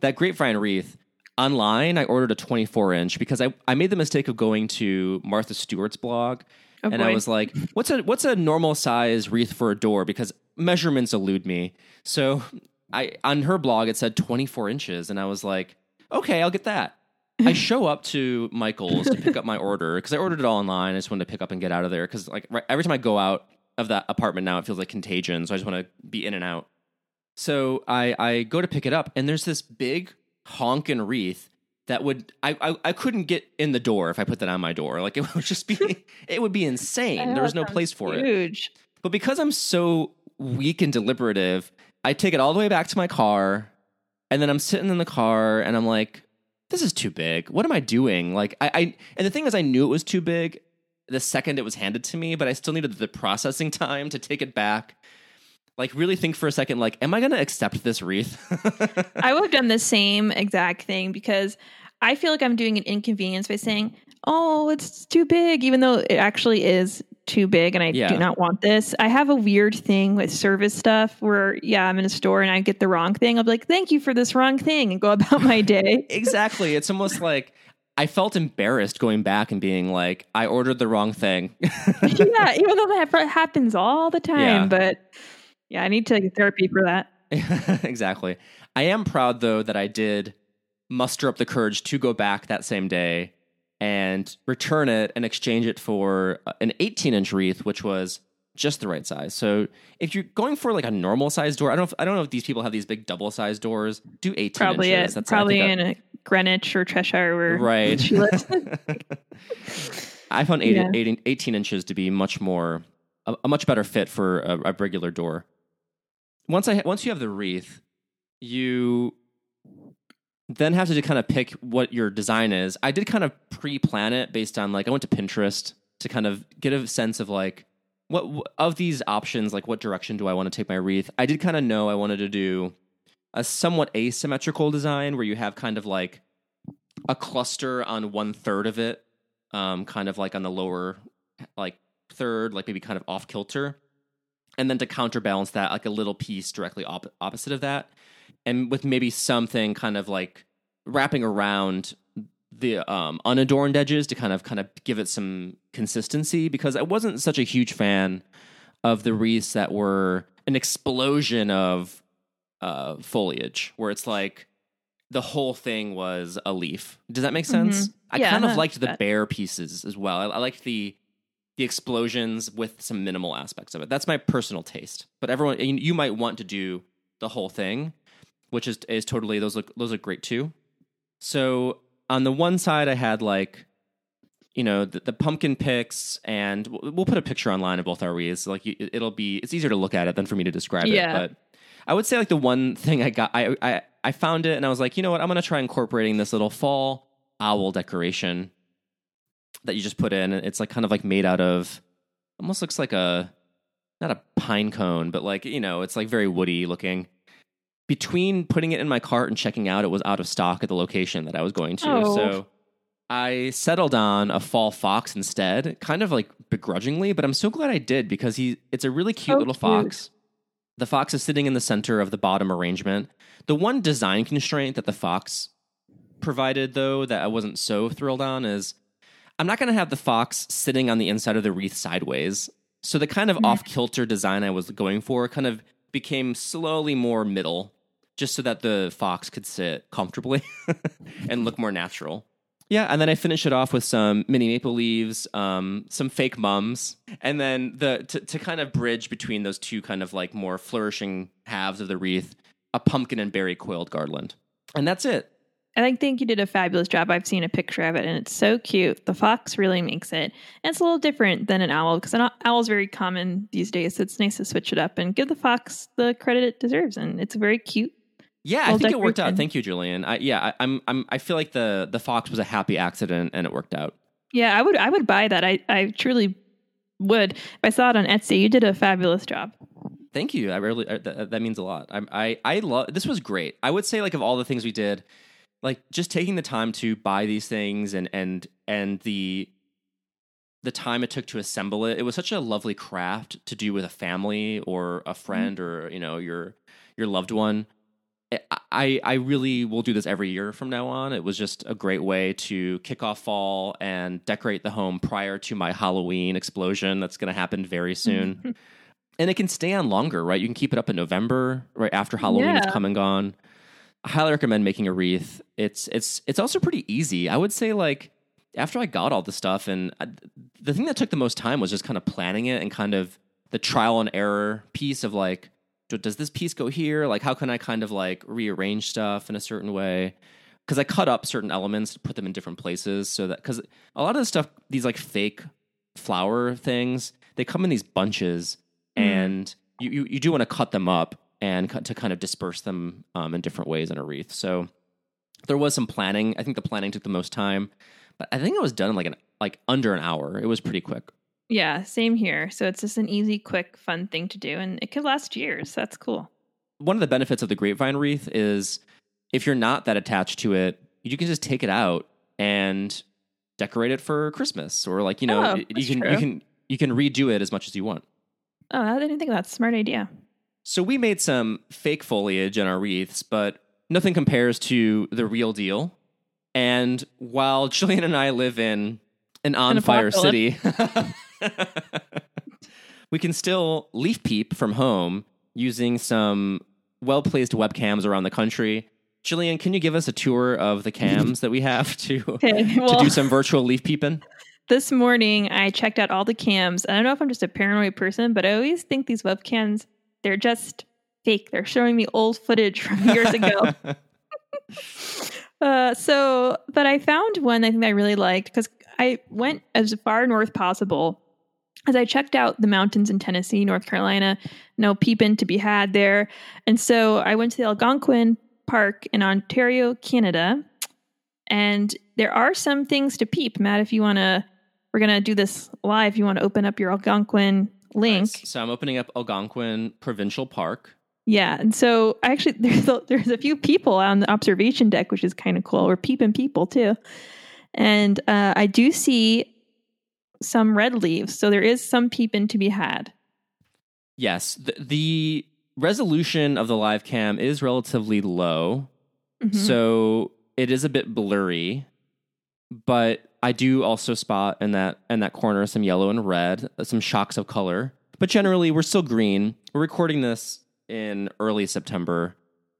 that grapevine wreath online, I ordered a twenty-four inch, because I, I made the mistake of going to Martha Stewart's blog. Oh, and boy. I was like, what's a what's a normal size wreath for a door? Because measurements elude me. So I on her blog, it said twenty-four inches. And I was like, okay, I'll get that. I show up to Michael's to pick up my order, because I ordered it all online. I just wanted to pick up and get out of there, because like right, every time I go out of that apartment now, it feels like contagion. So I just want to be in and out. So I, I go to pick it up, and there's this big honkin' wreath that would, I, I I couldn't get in the door if I put that on my door. Like it would just be, it would be insane. There was no place for it. Huge. But because I'm so weak and deliberative, I take it all the way back to my car, and then I'm sitting in the car and I'm like, this is too big. What am I doing? Like I, I and the thing is, I knew it was too big, the second it was handed to me, but I still needed the processing time to take it back. Like, really think for a second, like, am I going to accept this wreath? I would have done the same exact thing, because I feel like I'm doing an inconvenience by saying, oh, it's too big, even though it actually is too big and I yeah. do not want this. I have a weird thing with service stuff where, yeah, I'm in a store and I get the wrong thing. I'll be like, thank you for this wrong thing, and go about my day. Exactly. It's almost like I felt embarrassed going back and being like, I ordered the wrong thing. Yeah, even though that happens all the time. Yeah. But yeah, I need to get therapy for that. Exactly. I am proud, though, that I did muster up the courage to go back that same day and return it and exchange it for an eighteen-inch wreath, which was just the right size. So if you're going for like a normal size door, I don't know if, I don't know if these people have these big double size doors. Do eighteen probably inches. It. That's probably in that, Greenwich or Cheshire, where right. she lives. I found eight, yeah. eight, eighteen inches to be much more a, a much better fit for a, a regular door. Once I once you have the wreath, you then have to kind of pick what your design is. I did kind of pre-plan it based on, like, I went to Pinterest to kind of get a sense of, like, what of these options, like, what direction do I want to take my wreath? I did kind of know I wanted to do a somewhat asymmetrical design where you have kind of like a cluster on one third of it, um, kind of like on the lower like third, like maybe kind of off kilter. And then to counterbalance that, like a little piece directly op- opposite of that. And with maybe something kind of like wrapping around the um, unadorned edges to kind of kind of give it some consistency, because I wasn't such a huge fan of the wreaths that were an explosion of uh, foliage, where it's like the whole thing was a leaf. Does that make sense? Mm-hmm. I yeah, kind of I liked the that. bare pieces as well. I, I liked the the explosions with some minimal aspects of it. That's my personal taste. But everyone, you might want to do the whole thing, which is is totally, those look those look great too. So on the one side, I had like, you know, the, the pumpkin picks, and we'll, we'll put a picture online of both our wreaths. Like, you, it'll be, it's easier to look at it than for me to describe yeah. it. But I would say, like, the one thing I got, I, I I found it and I was like, you know what, I'm gonna try incorporating this little fall owl decoration that you just put in. It's like kind of like made out of, almost looks like a, not a pine cone, but like, you know, it's like very woody looking. Between putting it in my cart and checking out, it was out of stock at the location that I was going to. Oh. So I settled on a fall fox instead, kind of like begrudgingly, but I'm so glad I did, because he it's a really cute oh, little cute. fox. The fox is sitting in the center of the bottom arrangement. The one design constraint that the fox provided, though, that I wasn't so thrilled on is I'm not going to have the fox sitting on the inside of the wreath sideways. So the kind of mm-hmm. off-kilter design I was going for kind of became slowly more middle, just so that the fox could sit comfortably and look more natural. Yeah, and then I finish it off with some mini maple leaves, um, some fake mums, and then the to, to kind of bridge between those two kind of like more flourishing halves of the wreath, a pumpkin and berry coiled garland. And that's it. I think you did a fabulous job. I've seen a picture of it, and it's so cute. The fox really makes it. And it's a little different than an owl, because an owl is very common these days, so it's nice to switch it up and give the fox the credit it deserves. And it's very cute. Yeah, I think decoration. It worked out. Thank you, Julian. I, yeah, I, I'm. I'm. I feel like the the fox was a happy accident, and it worked out. Yeah, I would. I would buy that. I. I truly would. If I saw it on Etsy, you did a fabulous job. Thank you. I really. I, that, that means a lot. I. I. I love. This was great. I would say, like, of all the things we did, like, just taking the time to buy these things and and and the the time it took to assemble it. It was such a lovely craft to do with a family or a friend mm-hmm. or, you know, your your loved one. I, I really will do this every year from now on. It was just a great way to kick off fall and decorate the home prior to my Halloween explosion that's going to happen very soon. And it can stay on longer, right? You can keep it up in November, right after Halloween yeah. is come and gone. I highly recommend making a wreath. It's it's it's also pretty easy. I would say, like, after I got all the stuff, and I, the thing that took the most time was just kind of planning it and kind of the trial and error piece of, like, does this piece go here? Like, how can I kind of like rearrange stuff in a certain way? Because I cut up certain elements to put them in different places, so that, because a lot of the stuff, these like fake flower things, they come in these bunches, mm. and you, you, you do want to cut them up and cut, to kind of disperse them um, in different ways in a wreath. So there was some planning. I think the planning took the most time, but I think I was done in like an like under an hour. It was pretty quick. Yeah, same here. So it's just an easy, quick, fun thing to do, and it could last years. That's cool. One of the benefits of the grapevine wreath is if you're not that attached to it, you can just take it out and decorate it for Christmas, or like, you know, oh, you can true. you can you can redo it as much as you want. Oh, I didn't think that's a smart idea. So we made some fake foliage in our wreaths, but nothing compares to the real deal. And while Julian and I live in an on-fire city, we can still leaf peep from home using some well-placed webcams around the country. Julian, can you give us a tour of the cams that we have to, okay, well, to do some virtual leaf peeping? This morning, I checked out all the cams. I don't know if I'm just a paranoid person, but I always think these webcams, they're just fake. They're showing me old footage from years ago. uh, so, but I found one I think I really liked because I went as far north possible as I checked out the mountains in Tennessee, North Carolina. No peeping to be had there. And so I went to the Algonquin Park in Ontario, Canada. And there are some things to peep. Matt, if you want to, we're going to do this live. You want to open up your Algonquin link. Nice. So I'm opening up Algonquin Provincial Park. Yeah. And so actually there's a, there's a few people on the observation deck, which is kind of cool. We're peeping people too. And uh, I do see some red leaves. So there is some peeping to be had. Yes. The, the resolution of the live cam is relatively low. Mm-hmm. So it is a bit blurry, but I do also spot in that in that corner some yellow and red, some shocks of color. But generally, we're still green. We're recording this in early September.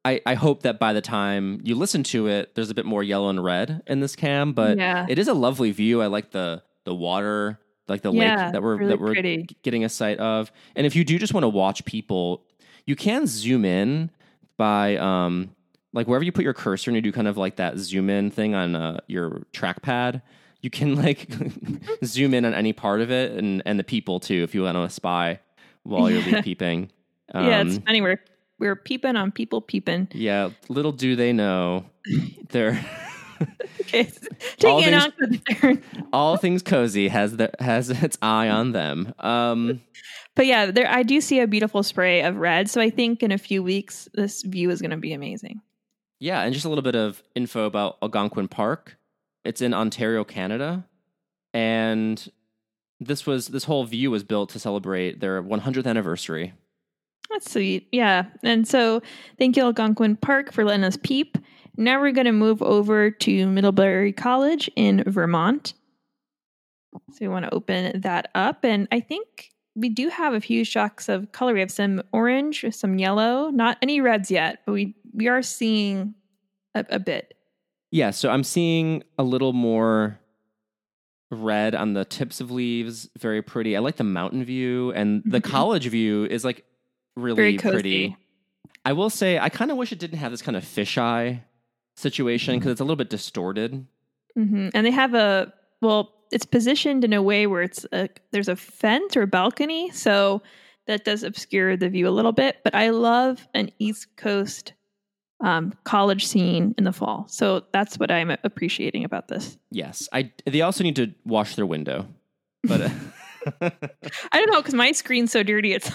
I, I hope that by the time you listen to it, there's a bit more yellow and red in this cam. But yeah, it is a lovely view. I like the the water, like the yeah, lake that we're really that we're pretty. getting a sight of. And if you do just want to watch people, you can zoom in by. Um, Like wherever you put your cursor and you do kind of like that zoom in thing on uh, your trackpad, you can like zoom in on any part of it and, and the people too, if you want to spy while you're leaf peeping. Um, yeah, it's funny. We're, we're peeping on people peeping. Yeah. Little do they know. They're okay, all, things, on the all things cozy has the, has its eye on them. Um, but yeah, there I do see a beautiful spray of red. So I think in a few weeks, this view is going to be amazing. Yeah, and just a little bit of info about Algonquin Park. It's in Ontario, Canada, and this was this whole view was built to celebrate their one hundredth anniversary. That's sweet, yeah. And so, thank you, Algonquin Park, for letting us peep. Now we're going to move over to Middlebury College in Vermont. So we want to open that up, and I think we do have a few shocks of color. We have some orange, some yellow, not any reds yet, but we. We are seeing a, a bit. Yeah, so I'm seeing a little more red on the tips of leaves. Very pretty. I like the mountain view, and the college view is like really pretty. I will say I kind of wish it didn't have this kind of fisheye situation because it's a little bit distorted. Mm-hmm. And they have a, well, it's positioned in a way where it's a, there's a fence or balcony, so that does obscure the view a little bit. But I love an East Coast Um, college scene in the fall. So that's what I'm appreciating about this. Yes. I, they also need to wash their window. But uh, I don't know, because my screen's so dirty. It's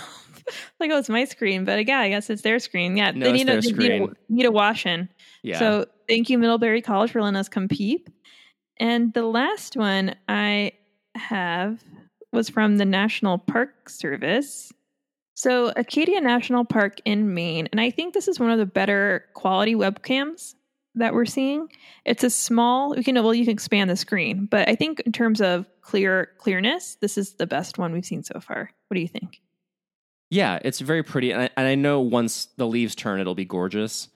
like, oh, it's my screen. But again, I guess it's their screen. Yeah. No, they need, it's a, their they screen. Need, a, need a wash in. Yeah. So thank you, Middlebury College, for letting us come peep. And the last one I have was from the National Park Service. So Acadia National Park in Maine, and I think this is one of the better quality webcams that we're seeing. It's a small, you can, well, you can expand the screen, but I think in terms of clear clearness, this is the best one we've seen so far. What do you think? Yeah, it's very pretty, and I, and I know once the leaves turn, it'll be gorgeous.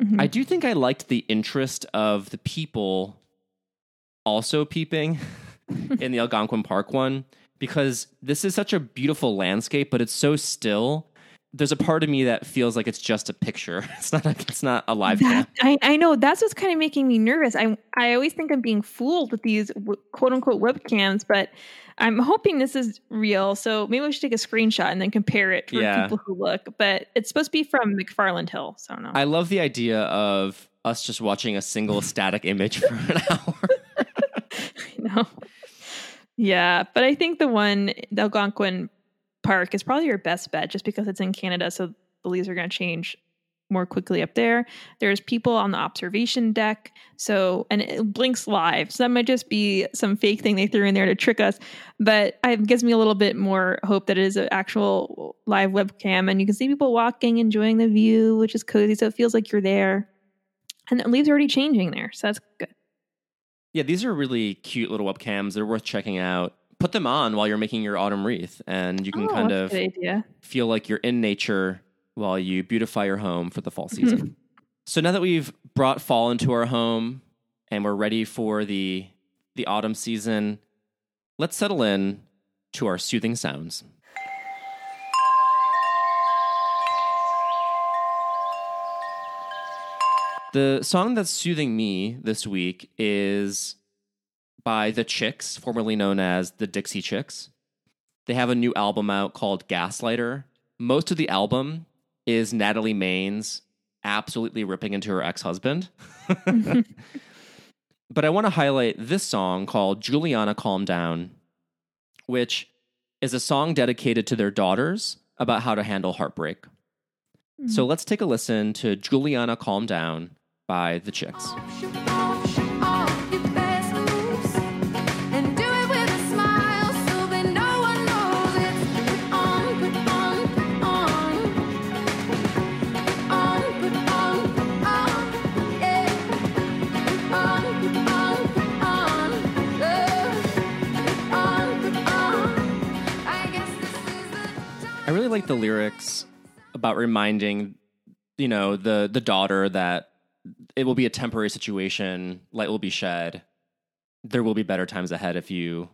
Mm-hmm. I do think I liked the interest of the people also peeping in the Algonquin Park one. Because this is such a beautiful landscape, but it's so still. There's a part of me that feels like it's just a picture. It's not. A, it's not a live that, cam. I, I know that's what's kind of making me nervous. I I always think I'm being fooled with these quote unquote webcams, but I'm hoping this is real. So maybe we should take a screenshot and then compare it for yeah. people who look. But it's supposed to be from McFarland Hill, so no. I love the idea of us just watching a single static image for an hour. I know. Yeah, but I think the one, the Algonquin Park is probably your best bet just because it's in Canada, so the leaves are going to change more quickly up there. There's people on the observation deck, so and it blinks live, so that might just be some fake thing they threw in there to trick us, but it gives me a little bit more hope that it is an actual live webcam, and you can see people walking, enjoying the view, which is cozy, so it feels like you're there. And the leaves are already changing there, so that's good. Yeah, these are really cute little webcams. They're worth checking out. Put them on while you're making your autumn wreath, and you can oh, kind of feel like you're in nature while you beautify your home for the fall season. Mm-hmm. So now that we've brought fall into our home and we're ready for the the autumn season, let's settle in to our soothing sounds. The song that's soothing me this week is by the Chicks, formerly known as the Dixie Chicks. They have a new album out called Gaslighter. Most of the album is Natalie Maines absolutely ripping into her ex-husband. But I want to highlight this song called Juliana Calm Down, which is a song dedicated to their daughters about how to handle heartbreak. Mm-hmm. So let's take a listen to Juliana Calm Down by the Chicks. I really like the lyrics about reminding, you know, the, the daughter that it will be a temporary situation, light will be shed, there will be better times ahead if you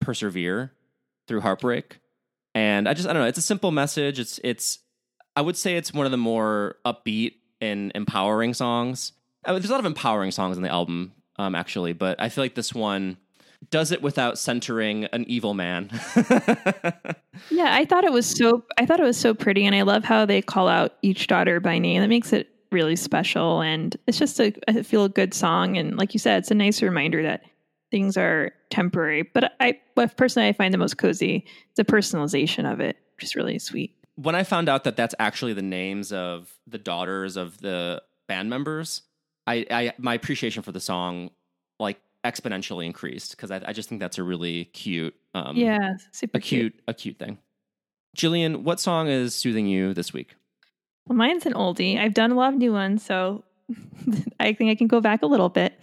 persevere through heartbreak. And I just, I don't know, it's a simple message. It's, it's, I would say it's one of the more upbeat and empowering songs. I mean, there's a lot of empowering songs on the album, um, actually, but I feel like this one does it without centering an evil man. Yeah, I thought it was so I thought it was so pretty, and I love how they call out each daughter by name. That makes it really special, and it's just a, a feel good song, and like you said, it's a nice reminder that things are temporary. But I but personally I find the most cozy the personalization of it, which is really sweet. When I found out that that's actually the names of the daughters of the band members, I, I my appreciation for the song like exponentially increased, because I, I just think that's a really cute, um, yeah, super a cute, cute, a cute thing. Jillian, what song is soothing you this week? Well, mine's an oldie. I've done a lot of new ones, so I think I can go back a little bit.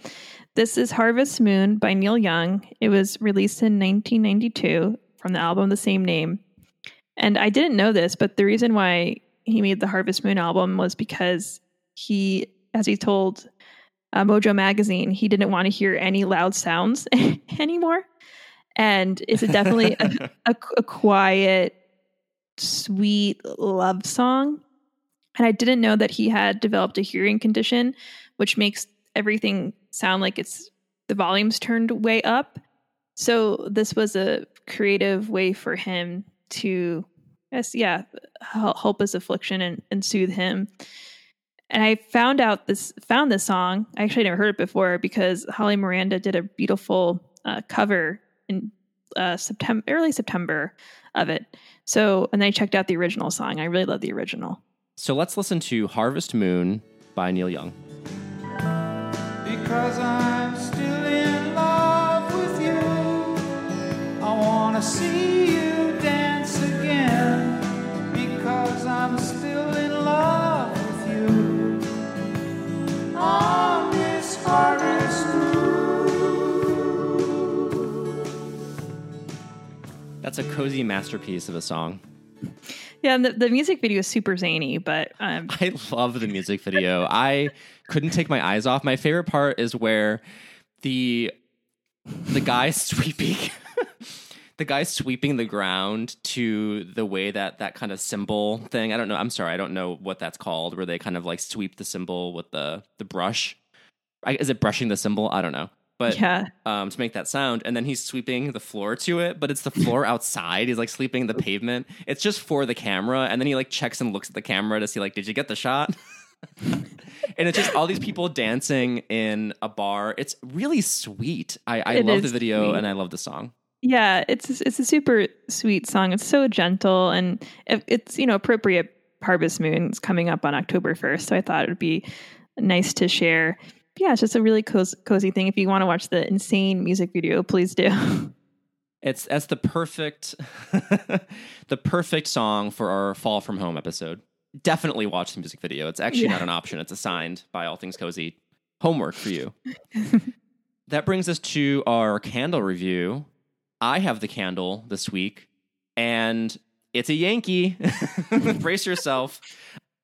This is Harvest Moon by Neil Young. It was released in nineteen ninety-two from the album the same name. And I didn't know this, but the reason why he made the Harvest Moon album was because he, as he told Uh, Mojo Magazine, he didn't want to hear any loud sounds anymore, and it's a definitely a, a, a quiet, sweet love song. And I didn't know that he had developed a hearing condition, which makes everything sound like it's the volume's turned way up. So this was a creative way for him to, yes, yeah, help his affliction and, and soothe him. And I found out this, found this song. I actually never heard it before because Holly Miranda did a beautiful uh, cover in uh, September, early September of it. So, and then I checked out the original song. I really love the original. So let's listen to Harvest Moon by Neil Young. Because I'm still in love with you, I want to see you dance again. Because I'm still in love with you. On this harvest moon. That's a cozy masterpiece of a song. Yeah, and the, the music video is super zany, but um... I love the music video. I couldn't take my eyes off. My favorite part is where the the guy sweeping the guy sweeping the ground to the way that that kind of cymbal thing. I don't know. I'm sorry. I don't know what that's called, where they kind of like sweep the cymbal with the, the brush. I, is it brushing the cymbal? I don't know. But yeah. um, to make that sound. And then he's sweeping the floor to it, but it's the floor outside. He's like sweeping the pavement. It's just for the camera. And then he like checks and looks at the camera to see like, did you get the shot? And it's just all these people dancing in a bar. It's really sweet. I, I it love the video sweet. And I love the song. Yeah, it's it's a super sweet song. It's so gentle, and it's, you know, appropriate. Harvest Moon is coming up on October first, so I thought it would be nice to share. But yeah, it's just a really cozy, cozy thing. If you want to watch the insane music video, please do. It's that's the perfect, the perfect song for our Fall From Home episode. Definitely watch the music video. It's actually yeah. not an option. It's assigned by All Things Cozy. Homework for you. That brings us to our candle review. I have the candle this week, and it's a Yankee. Brace yourself.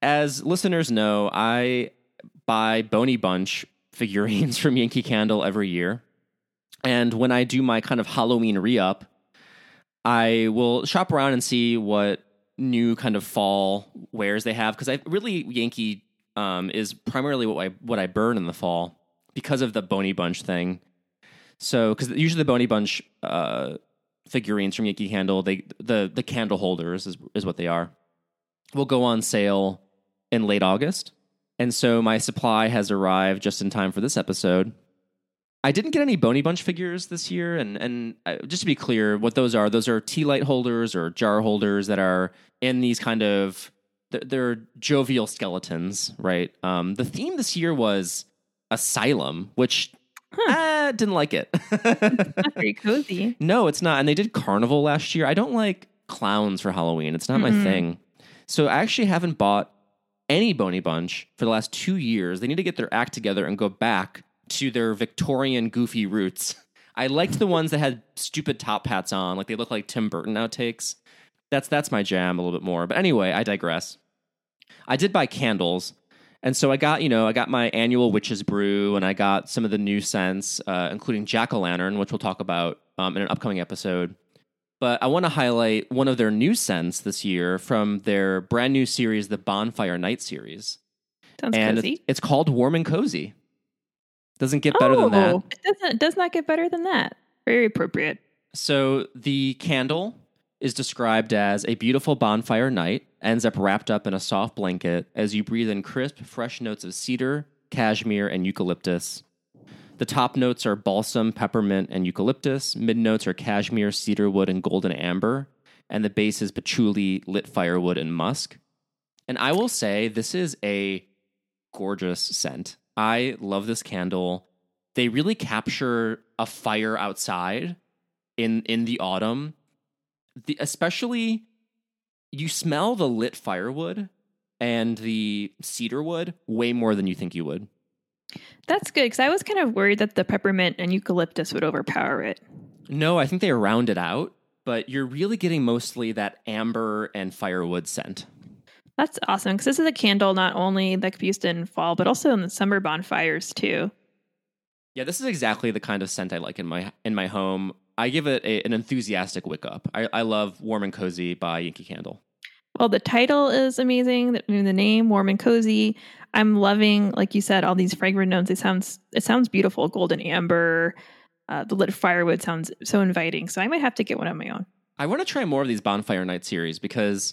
As listeners know, I buy Boney Bunch figurines from Yankee Candle every year. And when I do my kind of Halloween re-up, I will shop around and see what new kind of fall wares they have. Because I really, Yankee um, is primarily what I, what I burn in the fall because of the Boney Bunch thing. So, because usually the Boney Bunch... Uh, figurines from Yankee Candle, they the the candle holders is, is what they are, will go on sale in late August, and so my supply has arrived just in time for this episode. I didn't get any Boney Bunch figures this year, and and I, just to be clear, what those are, those are tea light holders or jar holders that are in these kind of, they're, they're jovial skeletons, right? Um, the theme this year was Asylum, which... Huh. I didn't like it. It's not very cozy. No, it's not. And they did Carnival last year. I don't like clowns for Halloween. It's not mm-hmm. my thing. So I actually haven't bought any Boney Bunch for the last two years. They need to get their act together and go back to their Victorian goofy roots. I liked the ones that had stupid top hats on, like they look like Tim Burton outtakes. That's that's my jam a little bit more. But anyway, I digress. I did buy candles. And so I got, you know, I got my annual Witch's Brew, and I got some of the new scents, uh, including Jack-O-Lantern, which we'll talk about um, in an upcoming episode. But I want to highlight one of their new scents this year from their brand new series, the Bonfire Night series. Sounds and cozy. It's, it's called Warm and Cozy. Doesn't get oh, better than that. It doesn't, it does not get better than that. Very appropriate. So the candle is described as a beautiful bonfire night, ends up wrapped up in a soft blanket as you breathe in crisp, fresh notes of cedar, cashmere, and eucalyptus. The top notes are balsam, peppermint, and eucalyptus. Mid notes are cashmere, cedarwood, and golden amber. And the base is patchouli, lit firewood, and musk. And I will say, this is a gorgeous scent. I love this candle. They really capture a fire outside in, in the autumn. The, especially, you smell the lit firewood and the cedarwood way more than you think you would. That's good, because I was kind of worried that the peppermint and eucalyptus would overpower it. No, I think they round it out, but you're really getting mostly that amber and firewood scent. That's awesome, because this is a candle not only that could be used in fall, but also in the summer bonfires, too. Yeah, this is exactly the kind of scent I like in my in my home. I give it a, an enthusiastic wick up. I, I love Warm and Cozy by Yankee Candle. Well, the title is amazing. The, the name, Warm and Cozy. I'm loving, like you said, all these fragrant notes. It sounds it sounds beautiful. Golden amber, uh, the lit firewood sounds so inviting. So I might have to get one on my own. I want to try more of these Bonfire Night series because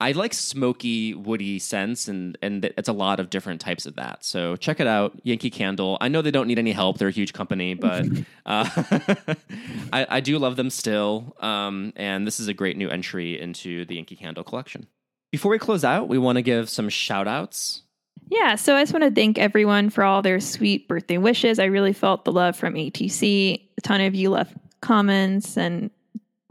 I like smoky, woody scents, and, and it's a lot of different types of that. So check it out, Yankee Candle. I know they don't need any help. They're a huge company, but uh, I, I do love them still. Um, and this is a great new entry into the Yankee Candle collection. Before we close out, we want to give some shout-outs. Yeah, so I just want to thank everyone for all their sweet birthday wishes. I really felt the love from A T C. A ton of you left comments and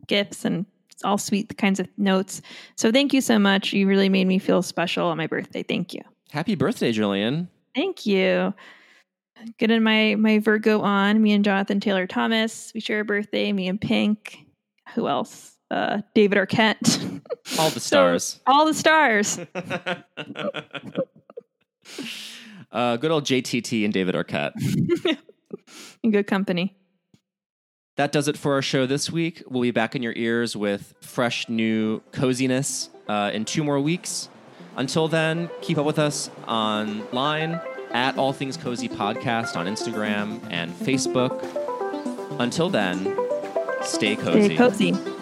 gifts and all sweet kinds of notes. So thank you so much. You really made me feel special on my birthday. Thank you. Happy birthday, Julian. Thank you. Getting my, my Virgo on, me and Jonathan Taylor Thomas. We share a birthday, me and Pink. Who else? Uh, David Arquette. All the stars. So, all the stars. uh, good old J T T and David Arquette. In good company. That does it for our show this week. We'll be back in your ears with fresh new coziness uh, in two more weeks. Until then, keep up with us online at All Things Cozy Podcast on Instagram and Facebook. Until then, stay cozy. Stay cozy.